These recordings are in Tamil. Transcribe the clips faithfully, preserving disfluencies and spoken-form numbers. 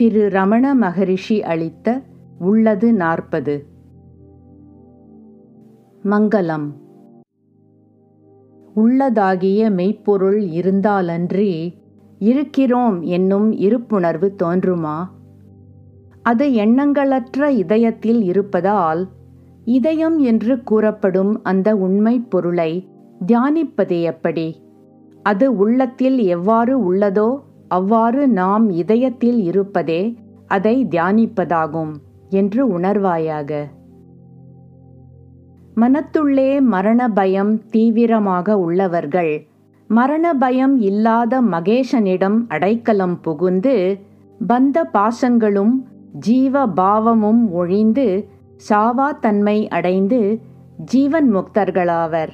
திரு ரமண மகரிஷி அளித்த உள்ளது நாற்பது. மங்களம். உள்ளதாகிய மெய்ப்பொருள் இருந்தாலன்றி இருக்கிறோம் என்னும் இருப்புணர்வு தோன்றுமா? அது எண்ணங்களற்ற இதயத்தில் இருப்பதால் இதயம் என்று கூறப்படும் அந்த உண்மை பொருளை தியானிப்பது எப்படி? அது உள்ளத்தில் எவ்வாறு உள்ளதோ அவ்வாறு நாம் இதயத்தில் இருப்பதே அதை தியானிப்பதாகும் என்று உணர்வாயாக. மனத்துள்ளே மரண பயம் தீவிரமாக உள்ளவர்கள் மரண பயம் இல்லாத மகேஷனிடம் அடைக்கலம் புகுந்து பந்த பாசங்களும் ஜீவ பாவமும் ஒழிந்து சாவா தன்மை அடைந்து ஜீவன் முக்தர்களாவர்.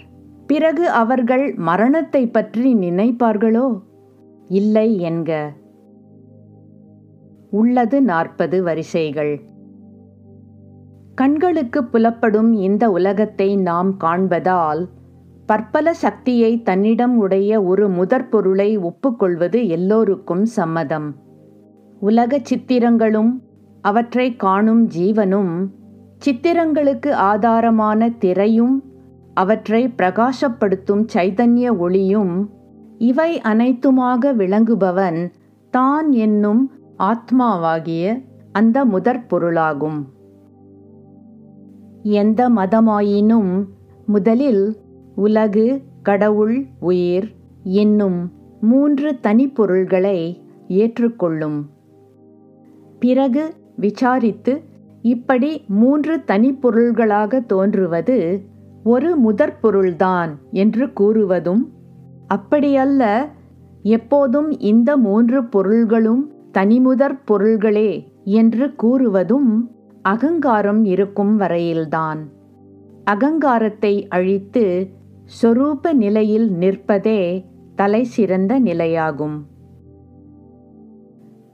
பிறகு அவர்கள் மரணத்தை பற்றி நினைப்பார்களோ? இல்லை என்க. உள்ளது நாற்பது வரிசைகள். கண்களுக்கு புலப்படும் இந்த உலகத்தை நாம் காண்பதால் பற்பல சக்தியை தன்னிடம் உடைய ஒரு முதற்பொருளை ஒப்புக்கொள்வது எல்லோருக்கும் சம்மதம். உலக சித்திரங்களும் அவற்றை காணும் ஜீவனும் சித்திரங்களுக்கு ஆதாரமான திரையும் அவற்றை பிரகாசப்படுத்தும் சைதன்ய ஒளியும் இவை அனைத்துமாக விளங்குபவன் தான் என்னும் ஆத்மாவாகிய அந்த முதற் பொருளாகும். எந்த மதமாயினும் முதலில் உலகு, கடவுள், உயிர் என்னும் மூன்று தனிப்பொருள்களை ஏற்றுக்கொள்ளும். பிறகு விசாரித்து இப்படி மூன்று தனிப்பொருள்களாக தோன்றுவது ஒரு முதற்பொருள்தான் என்று கூறுவதும், அப்படியல்ல, எப்போதும் இந்த மூன்று பொருள்களும் தனிமுதற் பொருள்களே என்று கூறுவதும் அகங்காரம் இருக்கும் வரையில்தான். அகங்காரத்தை அழித்து சொரூப நிலையில் நிற்பதே தலை சிறந்த நிலையாகும்.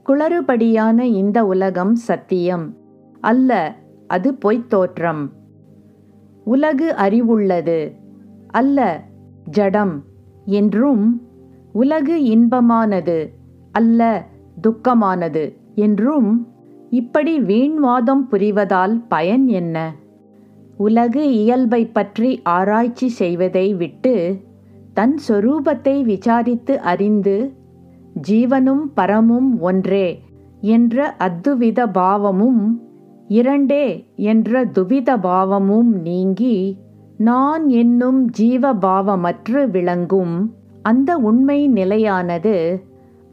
குளறுபடியான இந்த உலகம் சத்தியம் அல்ல, அது பொய்த்தோற்றம். உலகு அறிவுள்ளது அல்ல, ஜடம் என்றும், உலகு இன்பமானது அல்ல, துக்கமானது என்றும் இப்படி வீண்வாதம் புரிவதால் பயன் என்ன? உலகு இயல்பை பற்றி ஆராய்ச்சி செய்வதை விட்டு தன் சொரூபத்தை விசாரித்து அறிந்து ஜீவனும் பரமும் ஒன்றே என்ற அத்துவித பாவமும் இரண்டே என்ற துவித பாவமும் நீங்கி நான் என்னும் ஜீவபாவமற்று விளங்கும் அந்த உண்மை நிலையானது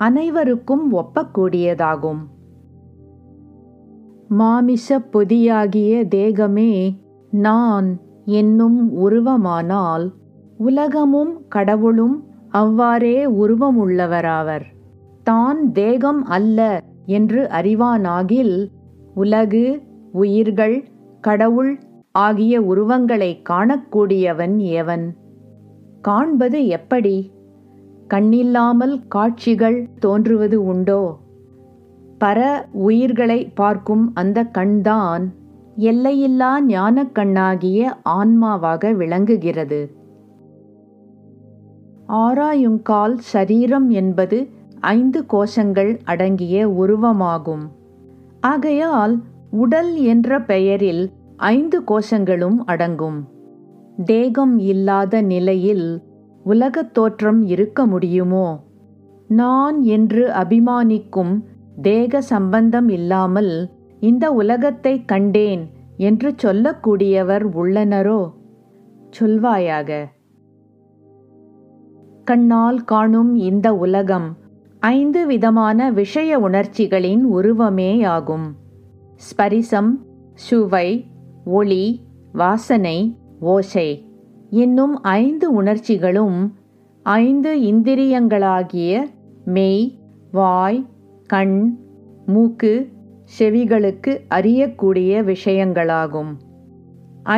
அனைவருக்கும் ஒப்பக்கூடியதாகும். மாமிச பொதியாகிய தேகமே நான் என்னும் உருவமானால் உலகமும் கடவுளும் அவ்வாறே உருவமுள்ளவராவர். தான் தேகம் அல்ல என்று அறிவானாகில் உலகு, உயிர்கள், கடவுள் ஆகிய உருவங்களை காணக்கூடியவன் எவன்? காண்பது எப்படி? கண்ணில்லாமல் காட்சிகள் தோன்றுவது உண்டோ? பர உயிர்களை பார்க்கும் அந்த கண்தான் எல்லையில்லா ஞானக்கண்ணாகிய ஆன்மாவாக விளங்குகிறது. ஆராயுங்கால் சரீரம் என்பது ஐந்து கோஷங்கள் அடங்கிய உருவமாகும். ஆகையால் உடல் என்ற பெயரில் ஐந்து கோஷங்களும் அடங்கும். தேகம் இல்லாத நிலையில் உலகத் தோற்றம் இருக்க முடியுமோ? நான் என்று அபிமானிக்கும் தேக சம்பந்தம் இல்லாமல் இந்த உலகத்தை கண்டேன் என்று சொல்லக்கூடியவர் உள்ளனரோ? சொல்வாயாக. கண்ணால் காணும் இந்த உலகம் ஐந்து விதமான விஷய உணர்ச்சிகளின் உருவமேயாகும். ஸ்பரிசம், சுவை, ஒளி, வாசனை, ஓசை என்னும் ஐந்து உணர்ச்சிகளும் ஐந்து இந்திரியங்களாகிய மெய், வாய், கண், மூக்கு, செவிகளுக்கு அறியக்கூடிய விஷயங்களாகும்.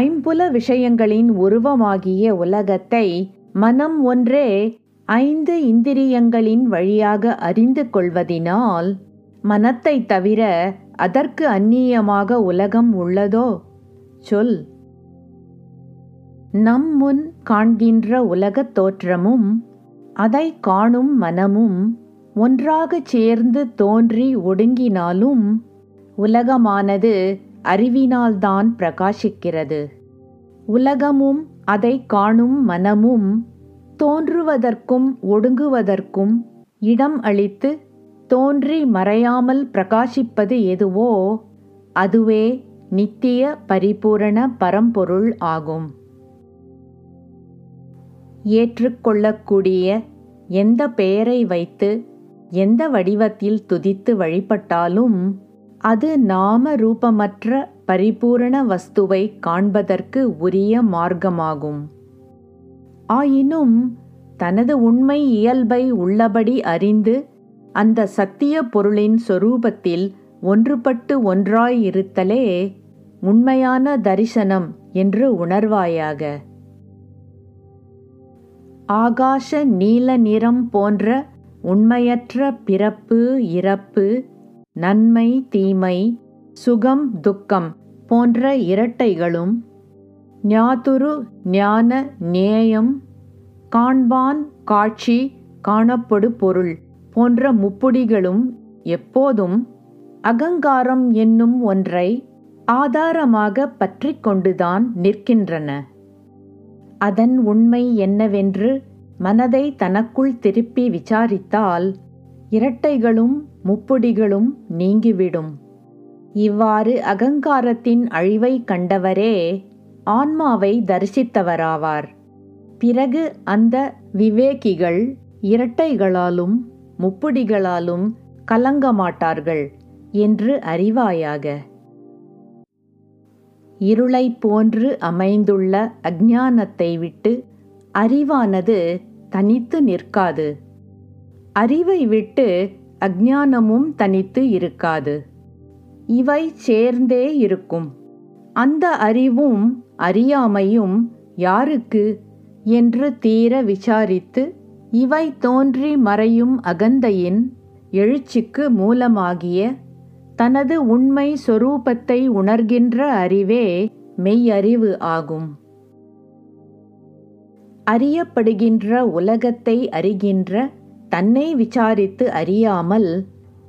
ஐம்புல விஷயங்களின் உருவமாகிய உலகத்தை மனம் ஒன்றே ஐந்து இந்திரியங்களின் வழியாக அறிந்து கொள்வதினால் மனத்தை தவிர அதற்கு அந்நியமாக உலகம் உள்ளதோ? சொல். நம் முன் காண்கின்ற உலகத் தோற்றமும் அதை காணும் மனமும் ஒன்றாகச் சேர்ந்து தோன்றி ஒடுங்கினாலும் உலகமானது அறிவினால்தான் பிரகாசிக்கிறது. உலகமும் அதை காணும் மனமும் தோன்றுவதற்கும் ஒடுங்குவதற்கும் இடம் அளித்து தோன்றி மறையாமல் பிரகாசிப்பது எதுவோ அதுவே நித்திய பரிபூரண பரம்பொருள் ஆகும். ஏற்றுக்கொள்ளக்கூடிய எந்த பெயரை வைத்து எந்த வடிவத்தில் துதித்து வழிபட்டாலும் அது நாம ரூபமற்ற பரிபூரண வஸ்துவை காண்பதற்கு உரிய மார்க்கமாகும். ஆயினும் தனது உண்மை இயல்பை உள்ளபடி அறிந்து அந்த சத்திய பொருளின் சொரூபத்தில் ஒன்றுபட்டு ஒன்றாயிருத்தலே உண்மையான தரிசனம் என்று உணர்வாயாக. ஆகாச நீல நிறம் போன்ற உண்மையற்ற பிறப்பு இறப்பு, நன்மை தீமை, சுகம் துக்கம் போன்ற இரட்டைகளும் ஞாதுரு ஞான நேயம், காண்பான் காட்சி காணப்படு பொருள் போன்ற முப்புடிகளும் எப்போதும் அகங்காரம் என்னும் ஒன்றை ஆதாரமாக பற்றி கொண்டுதான் நிற்கின்றன. அதன் உண்மை என்னவென்று மனதை தனக்குள் திருப்பி விசாரித்தால் இரட்டைகளும் முப்புடிகளும் நீங்கிவிடும். இவ்வாறு அகங்காரத்தின் அழிவை கண்டவரே ஆன்மாவை தரிசித்தவராவார். பிறகு அந்த விவேகிகள் இரட்டைகளாலும் முப்புடிகளாலும் கலங்கமாட்டார்கள் என்று அறிவாயாக. இருளை போன்று அமைந்துள்ள அஞ்ஞானத்தை விட்டு அறிவானது தனித்து நிற்காது. அறிவை விட்டு அஞ்ஞானமும் தனித்து இருக்காது. இவை சேர்ந்தே இருக்கும். அந்த அறிவும் அறியாமையும் யாருக்கு என்று தீர விசாரித்து இவை தோன்றி மறையும் அகந்தையின் எழுச்சிக்கு மூலமாகிய தனது உண்மை சொரூபத்தை உணர்கின்ற அறிவே மெய்யறிவு ஆகும். அறியப்படுகின்ற உலகத்தை அறிகின்ற தன்னை விசாரித்து அறியாமல்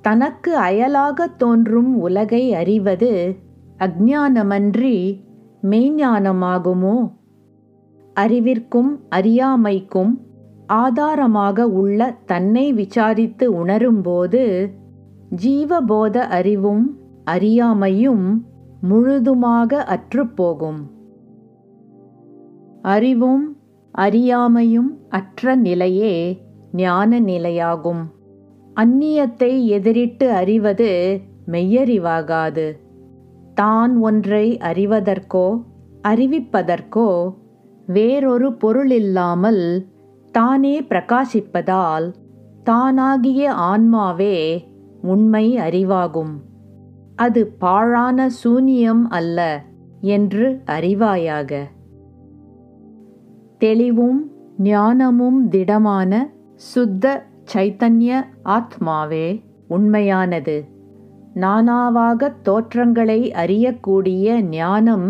தனக்கு அயலாக தோன்றும் உலகை அறிவது அஞ்ஞானமன்றி மெய்ஞானமாகுமோ? அறிவிற்கும் அறியாமைக்கும் ஆதாரமாக உள்ள தன்னை விசாரித்து உணரும்போது ஜீவபோத அறிவும் அறியாமையும் முழுதுமாக அற்றுப்போகும். அறிவும் அறியாமையும் அற்ற நிலையே ஞான நிலையாகும். அந்நியத்தை எதிரிட்டு அறிவது மெய்யறிவாகாது. தான் ஒன்றை அறிவதற்கோ அறிவிப்பதற்கோ வேறொரு பொருளில்லாமல் தானே பிரகாசிப்பதால் தானாகிய ஆன்மாவே உண்மை அறிவாகும். அது பாழான சூன்யம் அல்ல என்று அறிவாயாக. தெளிவும் ஞானமும் திடமான சுத்த சைத்தன்ய ஆத்மாவே உண்மையானது. நானாவாக தோற்றங்களை அறியக்கூடிய ஞானம்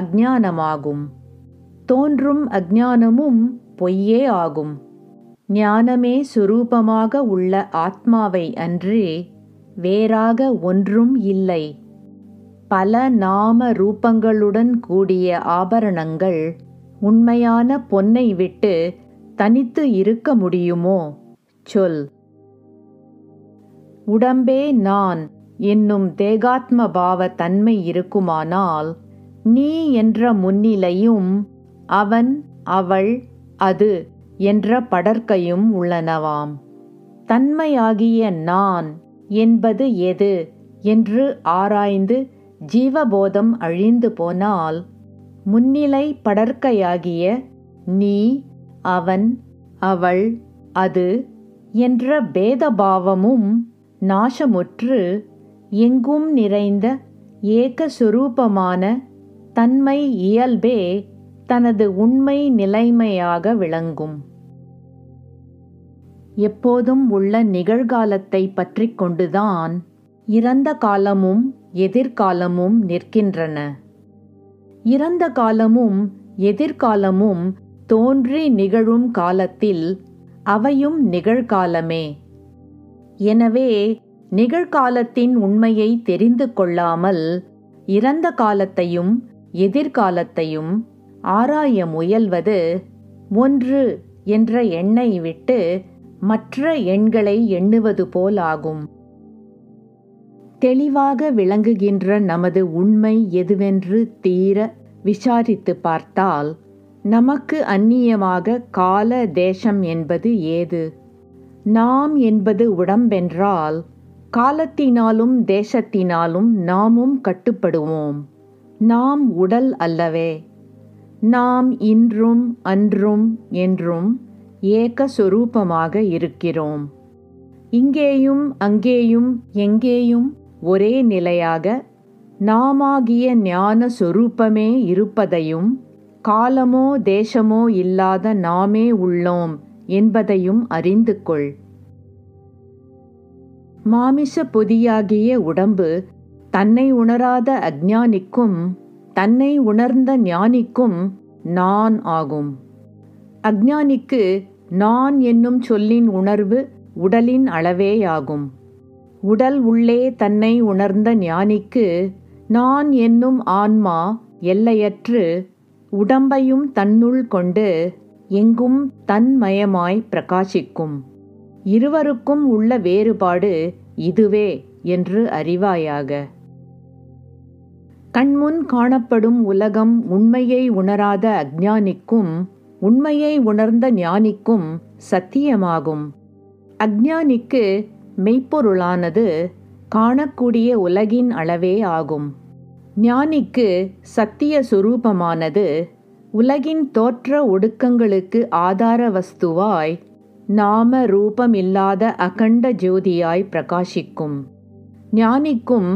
அஞ்ஞானமாகும். தோன்றும் அஞ்ஞானமும் பொய்யே ஆகும். ஞானமே சுரூபமாக உள்ள ஆத்மாவை அன்றி வேறாக ஒன்றும் இல்லை. பல நாம ரூபங்களுடன் கூடிய ஆபரணங்கள் உண்மையான பொன்னை விட்டு தனித்து இருக்க முடியுமோ? சொல். உடம்பே நான் என்னும் தேகாத்ம பாவ தன்மை இருக்குமானால் நீ என்ற முன்னிலையும் அவன் அவள் அது என்ற படர்க்கையும் உள்ளனவாம். தன்மையாகிய நான் என்பது எது என்று ஆராய்ந்து ஜீவபோதம் அழிந்து போனால் முன்னிலை படர்க்கையாகிய நீ அவன் அவள் அது என்ற பேதபாவமும் நாசமுற்று எங்கும் நிறைந்த ஏகஸ்வரூபமான தன்மை இயல்பே தனது உண்மை நிலைமையாக விளங்கும். எப்போதும் உள்ள நிகழ்காலத்தை பற்றி கொண்டுதான் இறந்த காலமும் எதிர்காலமும் நிற்கின்றன. இறந்த காலமும் எதிர்காலமும் தோன்றி நிகழும் காலத்தில் அவையும் நிகழ்காலமே. எனவே நிகழ்காலத்தின் உண்மையை தெரிந்து கொள்ளாமல் இறந்த காலத்தையும் எதிர்காலத்தையும் ஆராய முயல்வது ஒன்று என்ற எண்ணை விட்டு மற்ற எண்களை எண்ணுவது போலாகும். தெளிவாக விளங்குகின்ற நமது உண்மை எதுவென்று தீர விசாரித்து பார்த்தால் நமக்கு அந்நியமாக கால தேசம் என்பது ஏது? நாம் என்பது உடம்பென்றால் காலத்தினாலும் தேசத்தினாலும் நாமும் கட்டுப்படுவோம். நாம் உடல் அல்லவே. நாம் இன்றும் அன்றும் என்றும் ஏக சொரூபமாக இருக்கிறோம். இங்கேயும் அங்கேயும் எங்கேயும் ஒரே நிலையாக நாமாகிய ஞான சொரூபமே இருப்பதையும் காலமோ தேசமோ இல்லாத நாமே உள்ளோம் என்பதையும் அறிந்து கொள். மாமிச பொதியாகிய உடம்பு தன்னை உணராத அஞ்ஞானிக்கும் தன்னை உணர்ந்த ஞானிக்கும் நான் ஆகும். அஞ்ஞானிக்கு நான் என்னும் சொல்லின் உணர்வு உடலின் அளவேயாகும். உடல் உள்ளே தன்னை உணர்ந்த ஞானிக்கு நான் என்னும் ஆன்மா எல்லையற்று உடம்பையும் தன்னுள் கொண்டு எங்கும் தன்மயமாய் பிரகாசிக்கும். இருவருக்கும் உள்ள வேறுபாடு இதுவே என்று அறிவாயாக. கண்முன் காணப்படும் உலகம் உண்மையை உணராத அஞ்ஞானிக்கும் உண்மையை உணர்ந்த ஞானிக்கும் சத்தியமாகும். அஞ்ஞானிக்கு மெய்ப்பொருளானது காணக்கூடிய உலகின் அளவே ஆகும். ஞானிக்கு சத்திய சுரூபமானது உலகின் தோற்ற ஒடுக்கங்களுக்கு ஆதார வஸ்துவாய் நாம ரூபமில்லாத அகண்ட ஜோதியாய் பிரகாசிக்கும். ஞானிக்கும்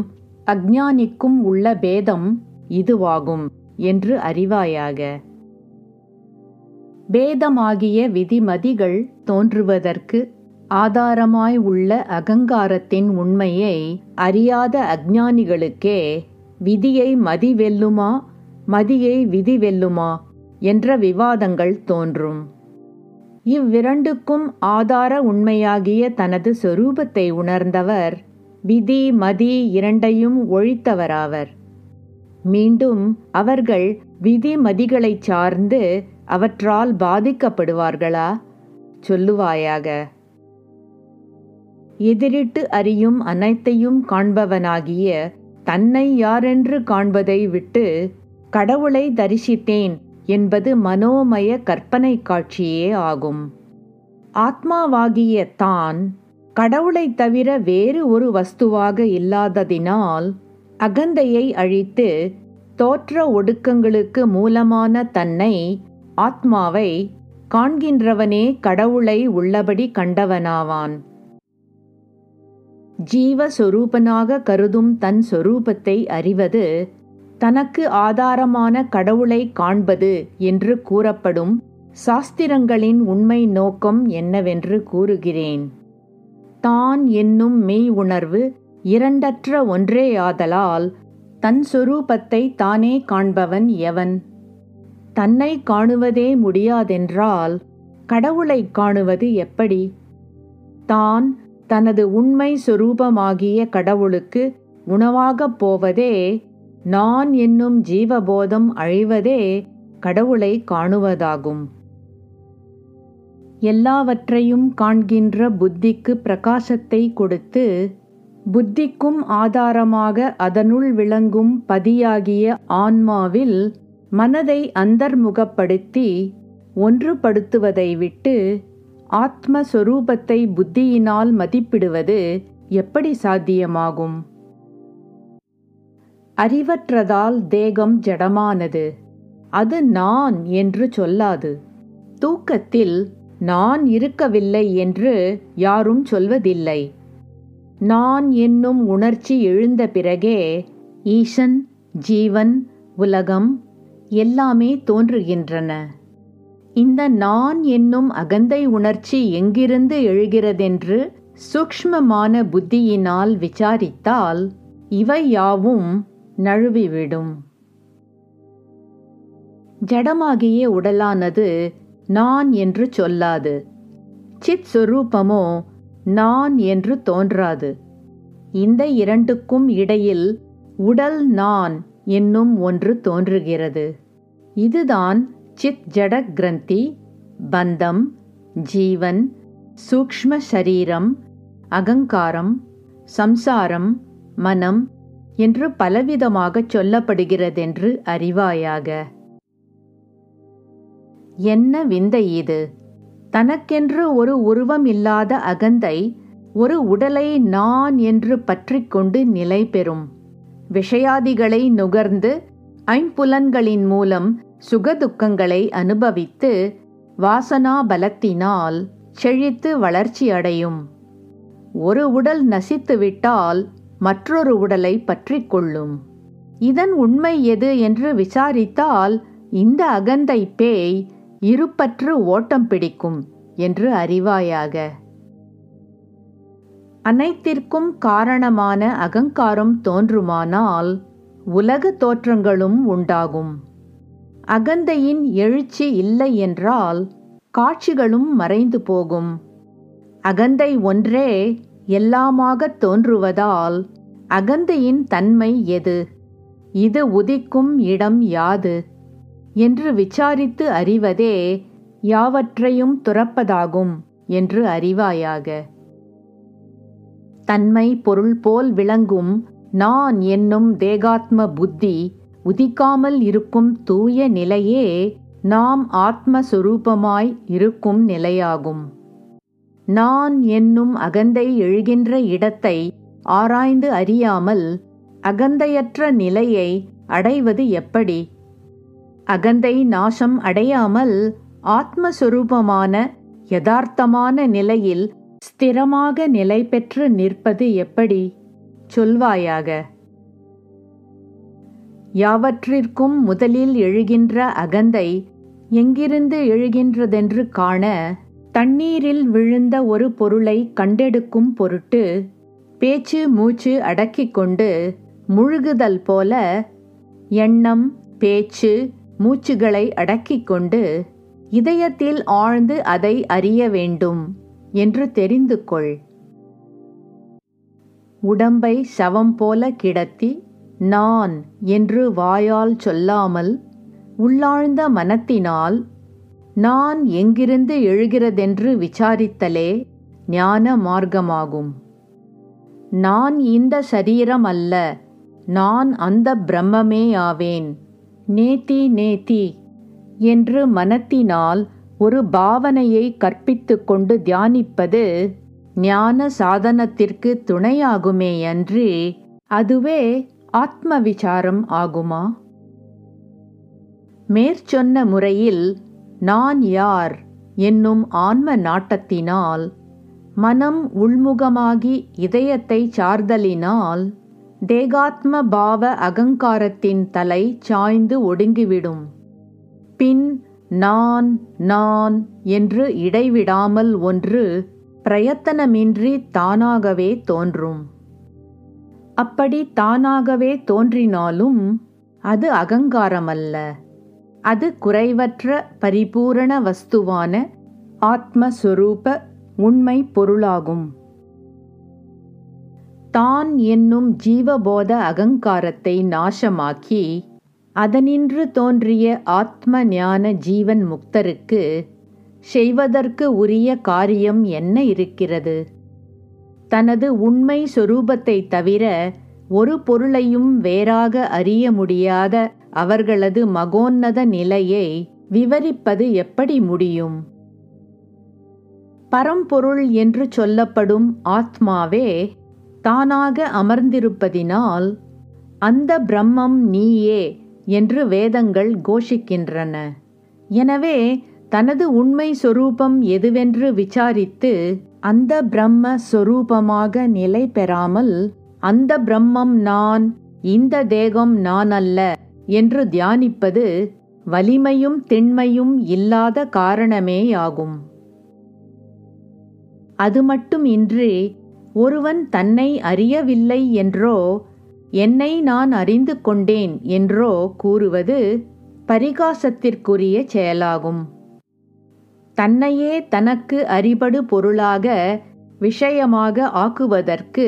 அஞ்ஞானிக்கும் உள்ள பேதம் இதுவாகும் என்று அறிவாயாக. பேதமாகிய விதிமதிகள் தோன்றுவதற்கு ஆதாரமாய் உள்ள அகங்காரத்தின் உண்மையை அறியாத அஞ்ஞானிகளுக்கே விதியை மதி வெல்லுமா மதியை விதி வெல்லுமா என்ற விவாதங்கள் தோன்றும். இவ்விரண்டுக்கும் ஆதார உண்மையாகிய தனது சொரூபத்தை உணர்ந்தவர் விதி மதி இரண்டையும் ஒழித்தவராவர். மீண்டும் அவர்கள் விதி மதிகளை சார்ந்து அவற்றால் பாதிக்கப்படுவார்களா? சொல்லுவாயாக. எதிரிட்டு அறியும் அனைத்தையும் காண்பவனாகிய தன்னை யாரென்று காண்பதை விட்டு கடவுளை தரிசித்தேன் என்பது மனோமய கற்பனை காட்சியே ஆகும். ஆத்மாவாகிய தான் கடவுளை தவிர வேறு ஒரு வஸ்துவாக இல்லாததினால் அகந்தையை அழித்து தோற்ற ஒடுக்கங்களுக்கு மூலமான தன்னை ஆத்மாவை காண்கின்றவனே கடவுளை உள்ளபடி கண்டவனாவான். ஜீவஸ்வரூபனாக கருதும் தன் சொரூபத்தை அறிவது தனக்கு ஆதாரமான கடவுளை காண்பது என்று கூறப்படும் சாஸ்திரங்களின் உண்மை நோக்கம் என்னவென்று கூறுகிறேன். தான் என்னும் மெய் உணர்வு இரண்டற்ற ஒன்றேயாதலால் தன் சொரூபத்தை தானே காண்பவன் எவன்? தன்னை காணுவதே முடியாதென்றால் கடவுளை காணுவது எப்படி? தான் தனது உண்மை சொரூபமாகிய கடவுளுக்கு உணவாகப் போவதே, நான் என்னும் ஜீவபோதம் அழிவதே கடவுளை காணுவதாகும். எல்லாவற்றையும் காண்கின்ற புத்திக்கு பிரகாசத்தை கொடுத்து புத்திக்கும் ஆதாரமாக அதனுள் விளங்கும் பதியாகிய ஆன்மாவில் மனதை அந்தர்முகப்படுத்தி ஒன்றுபடுத்துவதை விட்டு ஆத்மஸ்வரூபத்தை புத்தியினால் மதிப்பிடுவது எப்படி சாத்தியமாகும்? அறிவற்றதால் தேகம் ஜடமானது, அது நான் என்று சொல்லாது. தூக்கத்தில் நான் இருக்கவில்லை என்று யாரும் சொல்வதில்லை. நான் என்னும் உணர்ச்சி எழுந்த பிறகே ஈசன், ஜீவன், உலகம் எல்லாமே தோன்றுகின்றன. இந்த நான் என்னும் அகந்தை உணர்ச்சி எங்கிருந்து எழுகிறதென்று சூக்ஷ்மமான புத்தியினால் விசாரித்தால் இவை யாவும் நழுவிவிடும். ஜடமாகிய உடலானது நான் என்று சொல்லாது. சித் சொரூபமோ நான் என்று தோன்றாது. இந்த இரண்டுக்கும் இடையில் உடல் நான் என்னும் ஒன்று தோன்றுகிறது. இதுதான் சித் ஜட கிரந்தி, பந்தம், ஜீவன், சூக்ஷ்ம சரீரம், அகங்காரம், சம்சாரம், மனம் என்று பலவிதமாகச் சொல்லப்படுகிறதென்று அறிவாயாக. என்ன விந்தை இது! தனக்கென்று ஒரு உருவம் இல்லாத அகந்தை ஒரு உடலை நான் என்று பற்றிக்கொண்டு நிலை பெறும், விஷயாதிகளை நுகர்ந்து ஐம்புலன்களின் மூலம் சுகதுக்கங்களை அனுபவித்து வாசனா பலத்தினால் செழித்து வளர்ச்சியடையும். ஒரு உடல் நசித்துவிட்டால் மற்றொரு உடலை பற்றிக்கொள்ளும். இதன் உண்மை எது என்று விசாரித்தால் இந்த அகந்தை பேய் இருப்பற்று ஓட்டம் பிடிக்கும் என்று அறிவாயாக. அனைத்திற்கும் காரணமான அகங்காரம் தோன்றுமானால் உலக தோற்றங்களும் உண்டாகும். அகந்தையின் எழுச்சி இல்லை என்றால் காட்சிகளும் மறைந்து போகும். அகந்தை ஒன்றே எல்லாமாக தோன்றுவதால் அகந்தையின் தன்மை எது, இது உதிக்கும் இடம் யாது என்று விசாரித்து அறிவதே யாவற்றையும் துறப்பதாகும் என்று அறிவாயாக. தன்மை பொருள் போல் விளங்கும் நான் என்னும் தேகாத்ம புத்தி உதிக்காமல் இருக்கும் தூய நிலையே நாம் ஆத்மஸ்வரூபமாய் இருக்கும் நிலையாகும். நான் என்னும் அகந்தை எழுகின்ற இடத்தை ஆராய்ந்து அறியாமல் அகந்தையற்ற நிலையை அடைவது எப்படி? அகந்தை நாசம் அடையாமல் ஆத்மஸ்வரூபமான யதார்த்தமான நிலையில் ஸ்திரமாக நிலை பெற்று நிற்பது எப்படி? சொல்வாயாக. யாவற்றிற்கும் முதலில் எழுகின்ற அகந்தை எங்கிருந்து எழுகின்றதென்று காண தண்ணீரில் விழுந்த ஒரு பொருளை கண்டெடுக்கும் பொருட்டு பேச்சு மூச்சு அடக்கிக்கொண்டு முழுகுதல் போல எண்ணம், பேச்சு, மூச்சுகளை அடக்கிக்கொண்டு இதயத்தில் ஆழ்ந்து அதை அறிய வேண்டும் என்று தெரிந்து கொள். உடம்பை சவம் போல கிடத்தி நான் என்று வாயால் சொல்லாமல் உள்ளாழ்ந்த மனத்தினால் நான் எங்கிருந்து எழுகிறதென்று விசாரித்தலே ஞான மார்க்கமாகும். நான் இந்த சரீரம் அல்ல, நான் அந்த பிரம்மமே ஆவேன், நேத்தி நேத்தி என்று மனத்தினால் ஒரு பாவனையை கற்பித்து கொண்டு தியானிப்பது ஞான சாதனத்திற்கு துணையாகுமே அன்றி அதுவே ஆத்ம விசாரம் ஆகுமா? மேற்சொன்ன முறையில் நான் யார் என்னும் ஆன்ம நாட்டத்தினால் மனம் உள்முகமாகி இதயத்தை சார்தலினால் தேகாத்ம பாவ அகங்காரத்தின் தலை சாய்ந்து ஒடுங்கிவிடும். பின் நான் நான் என்று இடைவிடாமல் ஒன்று பிரயத்தனமின்றி தானாகவே தோன்றும். அப்படி தானாகவே தோன்றினாலும் அது அகங்காரமல்ல, அது குறைவற்ற பரிபூரண வஸ்துவான ஆத்மஸ்வரூப உண்மை பொருளாகும். தான் என்னும் ஜீவபோத அகங்காரத்தை நாசமாக்கி அதனின்று தோன்றிய ஆத்ம ஞான ஜீவன் முக்தருக்கு செய்வதற்கு உரிய காரியம் என்ன இருக்கிறது? தனது உண்மை சொரூபத்தை தவிர ஒரு பொருளையும் வேறாக அறிய முடியாத அவர்களது மகோன்னத நிலையை விவரிப்பது எப்படி முடியும்? பரம்பொருள் என்று சொல்லப்படும் ஆத்மாவே தானாக அமர்ந்திருப்பதினால் அந்த பிரம்மம் நீயே என்று வேதங்கள் கோஷிக்கின்றன. எனவே தனது உண்மை சொரூபம் எதுவென்று விசாரித்து அந்த பிரம்ம சொரூபமாக நிலை பெறாமல் அந்த பிரம்மம் நான், இந்த தேகம் நான் அல்ல என்று தியானிப்பது வலிமையும் திண்மையும் இல்லாத காரணமேயாகும். அது மட்டுமின்றி ஒருவன் தன்னை அறியவில்லை என்றோ என்னை நான் அறிந்து கொண்டேன் என்றோ கூறுவது பரிகாசத்திற்குரிய செயலாகும். தன்னையே தனக்கு அறிபடு பொருளாக விஷயமாக ஆக்குவதற்கு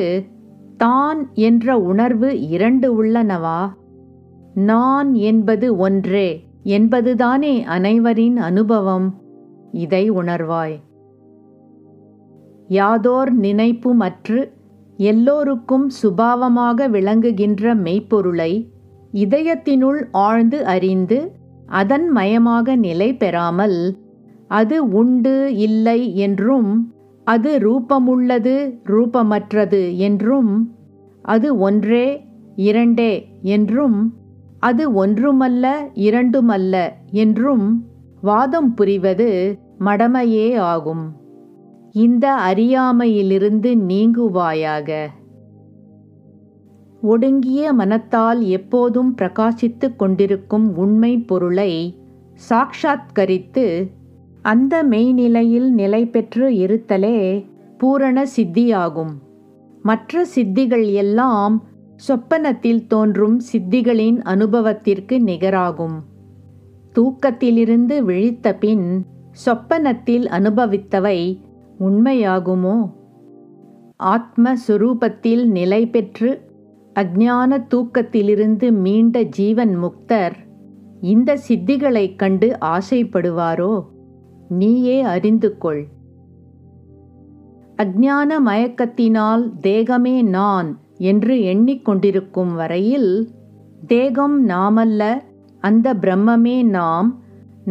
தான் என்ற உணர்வு இரண்டு உள்ளனவா? நான் என்பது ஒன்றே என்பதுதானே அனைவரின் அனுபவம். இதை உணர்வாய். யாதோர் நினைப்பு மற்று எல்லோருக்கும் சுபாவமாக விளங்குகின்ற மெய்ப்பொருளை இதயத்தினுள் ஆழ்ந்து அறிந்து அதன் மயமாக நிலை பெறாமல் அது உண்டு இல்லை என்றும், அது ரூபமுள்ளது ரூபமற்றது என்றும், அது ஒன்றே இரண்டே என்றும், அது ஒன்றுமல்ல இரண்டுமல்ல என்றும் வாதம் புரிவது மடமையே ஆகும். இந்த அறியாமையிலிருந்து நீங்குவாயாக. ஒடுங்கிய மனத்தால் எப்போதும் பிரகாசித்து கொண்டிருக்கும் உண்மை பொருளை சாட்சாத்கரித்து அந்த மெய்நிலையில் நிலை பெற்று இருத்தலே பூரண சித்தியாகும். மற்ற சித்திகள் எல்லாம் சொப்பனத்தில் தோன்றும் சித்திகளின் அனுபவத்திற்கு நிகராகும். தூக்கத்திலிருந்து விழித்த பின் சொப்பனத்தில் அனுபவித்தவை உண்மையாகுமோ? ஆத்மஸ்வரூபத்தில் நிலை பெற்று அஜ்ஞான தூக்கத்திலிருந்து மீண்ட ஜீவன் முக்தர் இந்த சித்திகளைக் கண்டு ஆசைப்படுவாரோ? நீயே அறிந்து கொள். அஜ்ஞான மயக்கத்தினால் தேகமே நான் என்று எண்ணிக்கொண்டிருக்கும் வரையில் தேகம் நாமல்ல, அந்த பிரம்மமே நாம்,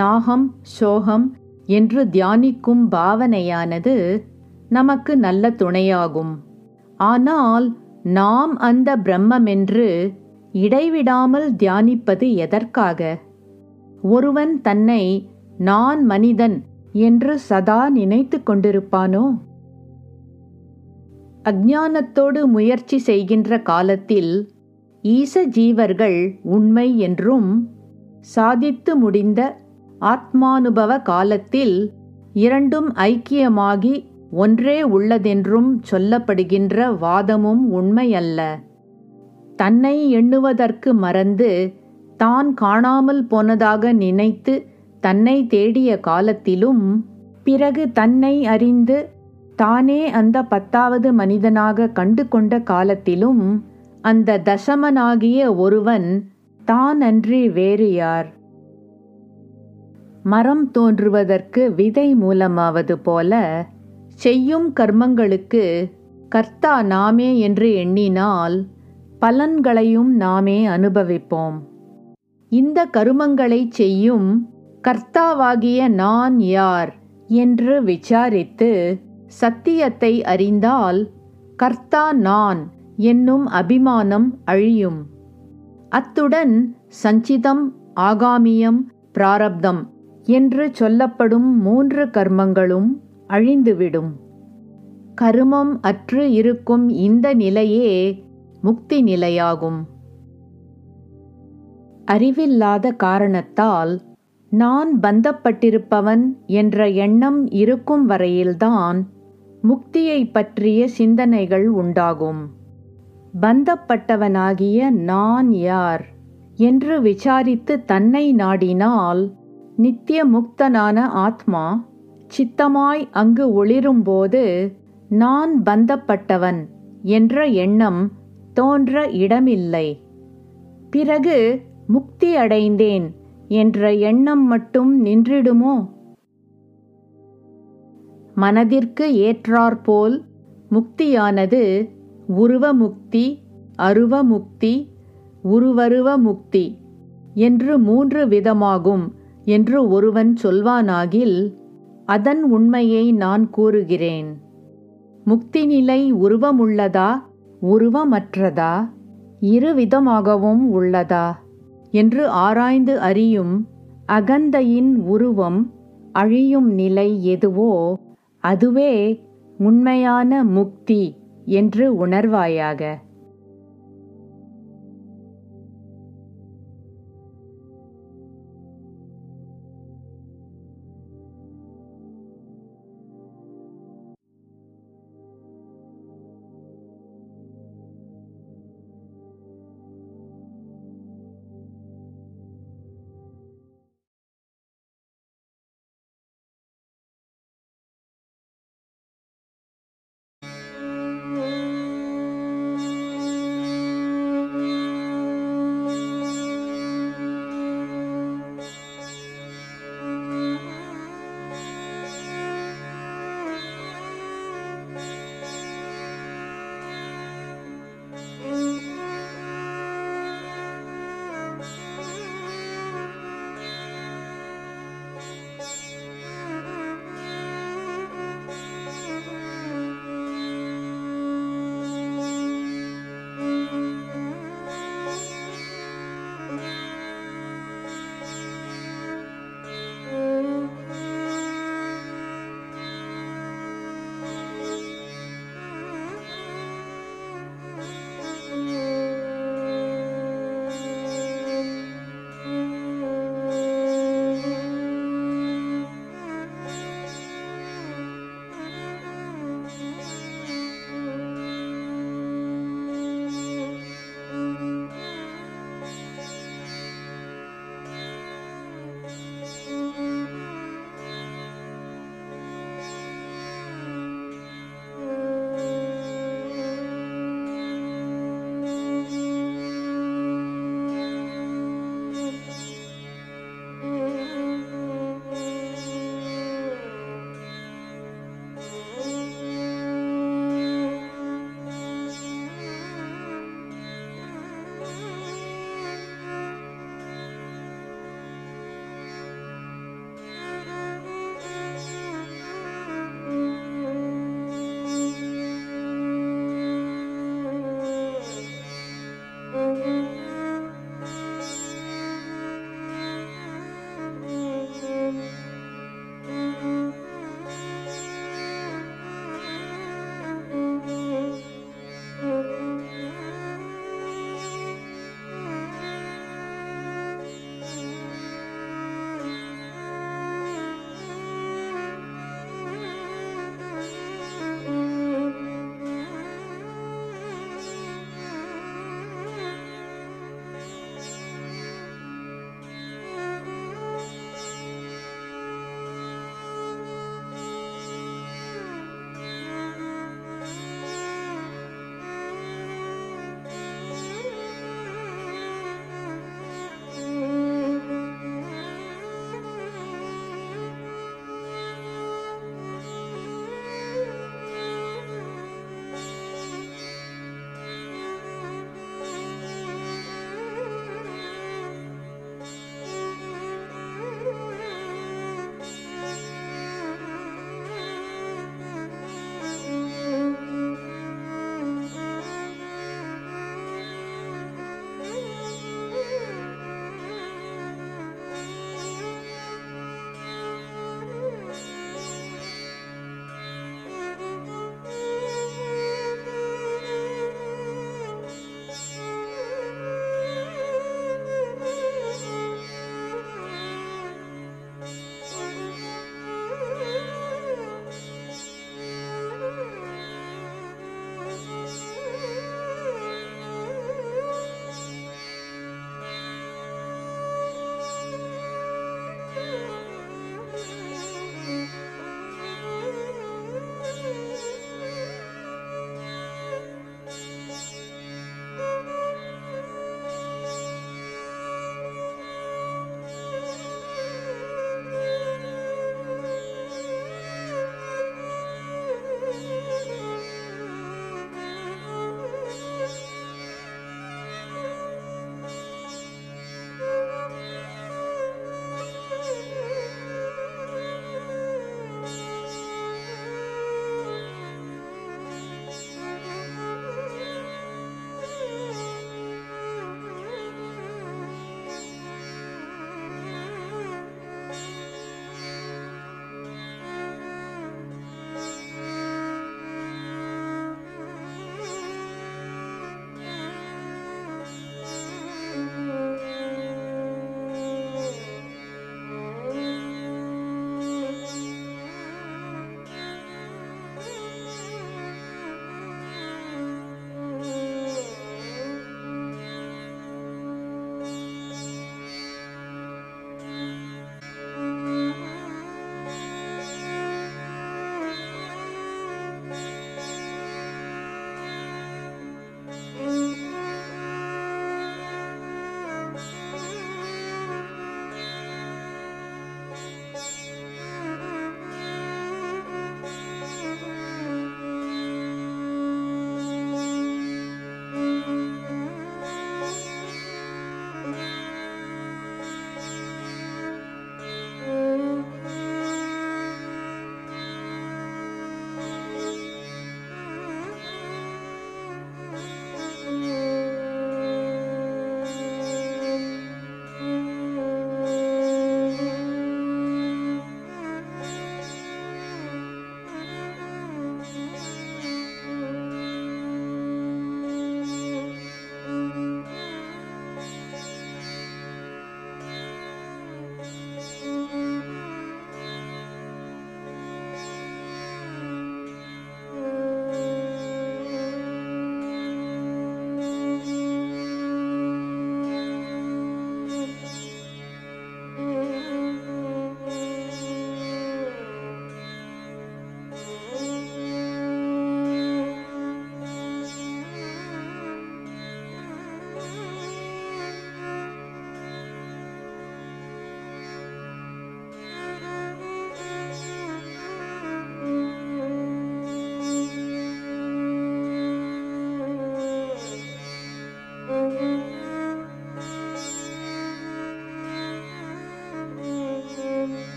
நாகம் சோகம் என்று தியானிக்கும் பாவனையானது நமக்கு நல்ல துணையாகும். ஆனால் நாம் அந்த பிரம்மென்று இடைவிடாமல் தியானிப்பது எதற்காக? ஒருவன் தன்னை நான் மனிதன் என்று சதா நினைத்து கொண்டிருப்பானோ? அஞ்ஞானத்தோடு முயற்சி செய்கின்ற காலத்தில் ஈச ஜீவர்கள் உண்மை என்றும், சாதித்து முடிந்த ஆத்மானுபவ காலத்தில் இரண்டும் ஐக்கியமாகி ஒன்றே உள்ளதென்றும் சொல்லப்படுகின்ற வாதமும் உண்மையல்ல. தன்னை எண்ணுவதற்கு மறந்து தான் காணாமல் போனதாக நினைத்து தன்னை தேடிய காலத்திலும், பிறகு தன்னை அறிந்து தானே அந்த பத்தாவது மனிதனாக கண்டு கொண்ட காலத்திலும், அந்த தசமனாகிய ஒருவன் தான் அன்றி வேறு யார்? மரம் தோன்றுவதற்கு விதை மூலமாவது போல செய்யும் கர்மங்களுக்கு கர்த்தா நாமே என்று எண்ணினால் பலன்களையும் நாமே அனுபவிப்போம். இந்த கருமங்களை செய்யும் கர்த்தாவாகிய நான் யார் என்று விசாரித்து சத்தியத்தை அறிந்தால் கர்த்தா நான் என்னும் அபிமானம் அழியும். அத்துடன் சஞ்சிதம், ஆகாமியம், பிராரப்தம் என்று சொல்லப்படும் மூன்று கர்மங்களும் அழிந்துவிடும். கருமம் அற்று இருக்கும் இந்த நிலையே முக்தி நிலையாகும். அறிவில்லாத காரணத்தால் நான் பந்தப்பட்டிருப்பவன் என்ற எண்ணம் இருக்கும் வரையில்தான் முக்தியை பற்றிய சிந்தனைகள் உண்டாகும். பந்தப்பட்டவனாகிய நான் யார் என்று விசாரித்து தன்னை நாடினால் நித்திய முக்தனான ஆத்மா சித்தமாய் அங்கு ஒளிரும்போது நான் பந்தப்பட்டவன் என்ற எண்ணம் தோன்ற இடமில்லை. பிறகு முக்தி அடைந்தேன் என்ற எண்ணம் மட்டும் நின்றிடுமோ? மனதிற்கு ஏற்றாற்போல் முக்தியானது உருவ முக்தி, அருவ முக்தி, உருவருவ முக்தி என்று மூன்று விதமாகும் என்று ஒருவன் சொல்வானாகில் அதன் உண்மையை நான் கூறுகிறேன். முக்தி நிலை உருவமுள்ளதா உருவமற்றதா, இருவிதமாகவும் உள்ளதா என்று ஆராய்ந்து அறியும் அகந்தையின் உருவம் அழியும் நிலை எதுவோ அதுவே உண்மையான முக்தி என்று உணர்வாயாக.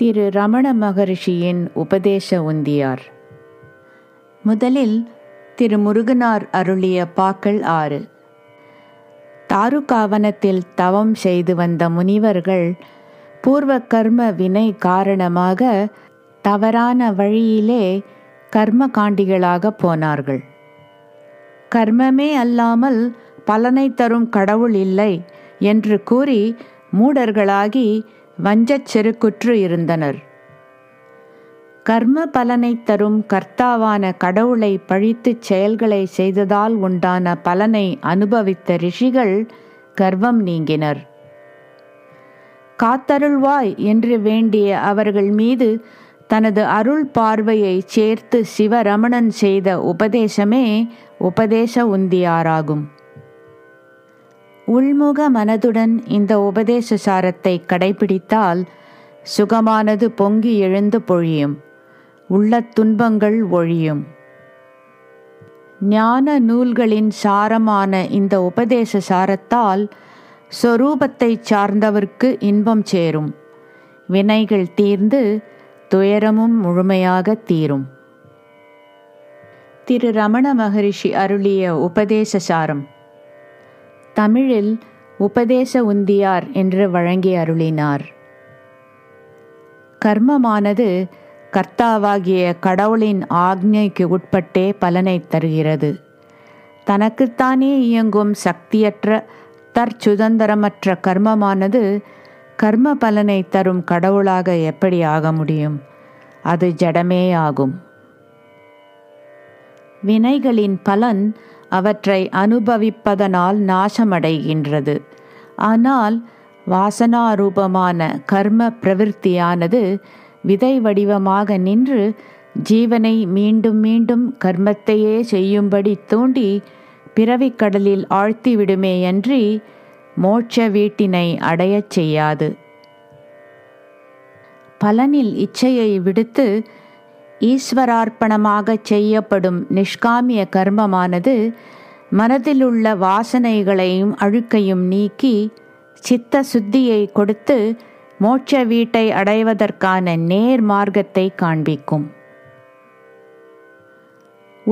திரு ரமண மகரிஷியின் உபதேச உந்தியார். முதலில் திரு முருகனார் அருளிய பாக்கள் ஆறு. தாருகாவனத்தில் தவம் செய்து வந்த முனிவர்கள் பூர்வ கர்ம வினை காரணமாக தவறான வழியிலே கர்ம காண்டிகளாக போனார்கள். கர்மமே அல்லாமல் பலனை தரும் கடவுள் இல்லை என்று கூறி மூடர்களாகி வஞ்சச் செருக்குற்று இருந்தனர். கர்ம பலனை தரும் கர்த்தாவான கடவுளை பழித்து செயல்களை செய்ததால் உண்டான பலனை அனுபவித்த ரிஷிகள் கர்வம் நீங்கினர். காத்தருள்வாய் என்று வேண்டிய அவர்கள் மீது தனது அருள் பார்வையை சேர்த்து சிவரமணன் செய்த உபதேசமே உபதேச உந்தியாராகும். உள்முக மனதுடன் இந்த உபதேச சாரத்தை கடைபிடித்தால் சுகமானது பொங்கி எழுந்து பொழியும், உள்ள துன்பங்கள் ஒழியும். ஞான நூல்களின் சாரமான இந்த உபதேச சாரத்தால் சொரூபத்தை சார்ந்தவர்க்கு இன்பம் சேரும், வினைகள் தீர்ந்து துயரமும் முழுமையாக தீரும். திரு ரமண மகரிஷி அருளிய உபதேச சாரம் தமிழில் உபதேச உந்தியார் என்று வழங்கி அருளினார். கர்மமானது கர்த்தாவாகிய கடவுளின் ஆக்ஞைக்கு உட்பட்டே பலனை தருகிறது. தனக்குத்தானே இயங்கும் சக்தியற்ற தற்சுதந்திரமற்ற கர்மமானது கர்ம பலனை தரும் கடவுளாக எப்படி ஆக முடியும்? அது ஜடமேயாகும். வினைகளின் பலன் அவற்றை அனுபவிப்பதனால் நாசமடைகின்றது. ஆனால் வாசனாரூபமான கர்ம பிரவிற்த்தியானது விதை வடிவமாக நின்று ஜீவனை மீண்டும் மீண்டும் கர்மத்தையே செய்யும்படி தூண்டி பிறவிக்கடலில் ஆழ்த்திவிடுமேயன்றி மோட்ச வீட்டினை அடையச் செய்யாது. பலனில் இச்சையை விடுத்து ஈஸ்வரார்ப்பணமாக செய்யப்படும் நிஷ்காமிய கர்மமானது மனதிலுள்ள வாசனைகளையும் அழுக்கையும் நீக்கி சித்த சுத்தியை கொடுத்து மோட்ச வீட்டை அடைவதற்கான நேர் மார்க்கத்தை காண்பிக்கும்.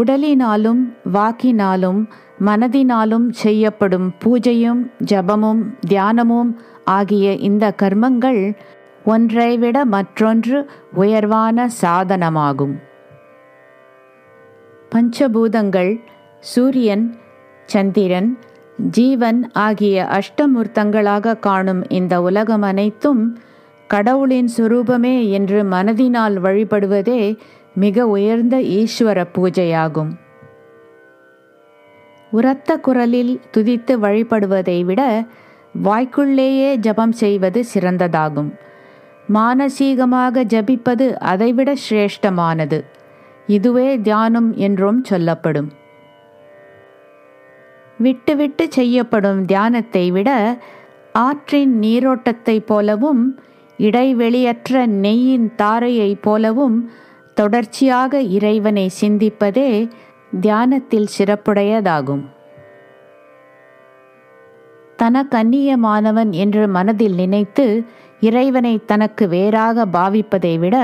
உடலினாலும் வாக்கினாலும் மனதினாலும் செய்யப்படும் பூஜையும் ஜபமும் தியானமும் ஆகிய இந்த கர்மங்கள் ஒன்றை விட மற்றொன்று உயர்வான சாதனமாகும். பஞ்சபூதங்கள், சூரியன், சந்திரன், ஜீவன் ஆகிய அஷ்டமூர்த்தங்களாக காணும் இந்த உலகம் அனைத்தும் கடவுளின் சுரூபமே என்று மனதினால் வழிபடுவதே மிக உயர்ந்த ஈஸ்வர பூஜையாகும். உரத்த குரலில் துதித்து வழிபடுவதை விட வாய்க்குள்ளேயே ஜபம் செய்வது சிறந்ததாகும். மானசீகமாக ஜபிப்பது அதைவிட சிரேஷ்டமானது. இதுவே தியானம் என்றும் சொல்லப்படும். விட்டுவிட்டு செய்யப்படும் தியானத்தை விட ஆற்றின் நீரோட்டத்தைப் போலவும் இடைவெளியற்ற நெய்யின் தாரையைப் போலவும் தொடர்ச்சியாக இறைவனை சிந்திப்பதே தியானத்தில் சிறப்புடையதாகும். தனக்கன்னியமானவன் என்று மனதில் நினைத்து இறைவனை தனக்கு வேறாக பாவிப்பதை விட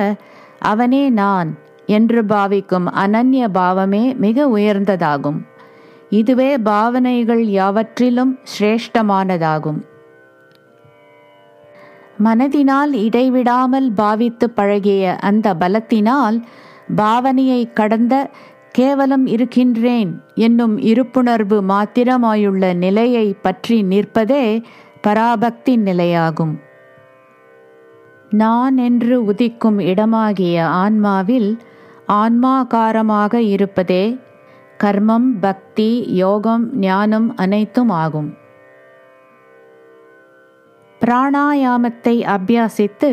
அவனே நான் என்று பாவிக்கும் அனன்ய பாவமே மிக உயர்ந்ததாகும். இதுவே பாவனைகள் யாவற்றிலும் சிரேஷ்டமானதாகும். மனதினால் இடைவிடாமல் பாவித்து பழகிய அந்த பலத்தினால் பாவனையை கடந்த கேவலம் இருக்கின்றேன் என்னும் இருப்புணர்வு மாத்திரமாயுள்ள நிலையை பற்றி நிற்பதே பராபக்தி நிலையாகும். நான் என்று உதிக்கும் இடமாகிய ஆன்மாவில் ஆன்மாகாரமாக இருப்பதே கர்மம், பக்தி, யோகம், ஞானம் அனைத்தும் ஆகும். பிராணாயாமத்தை அபியாசித்து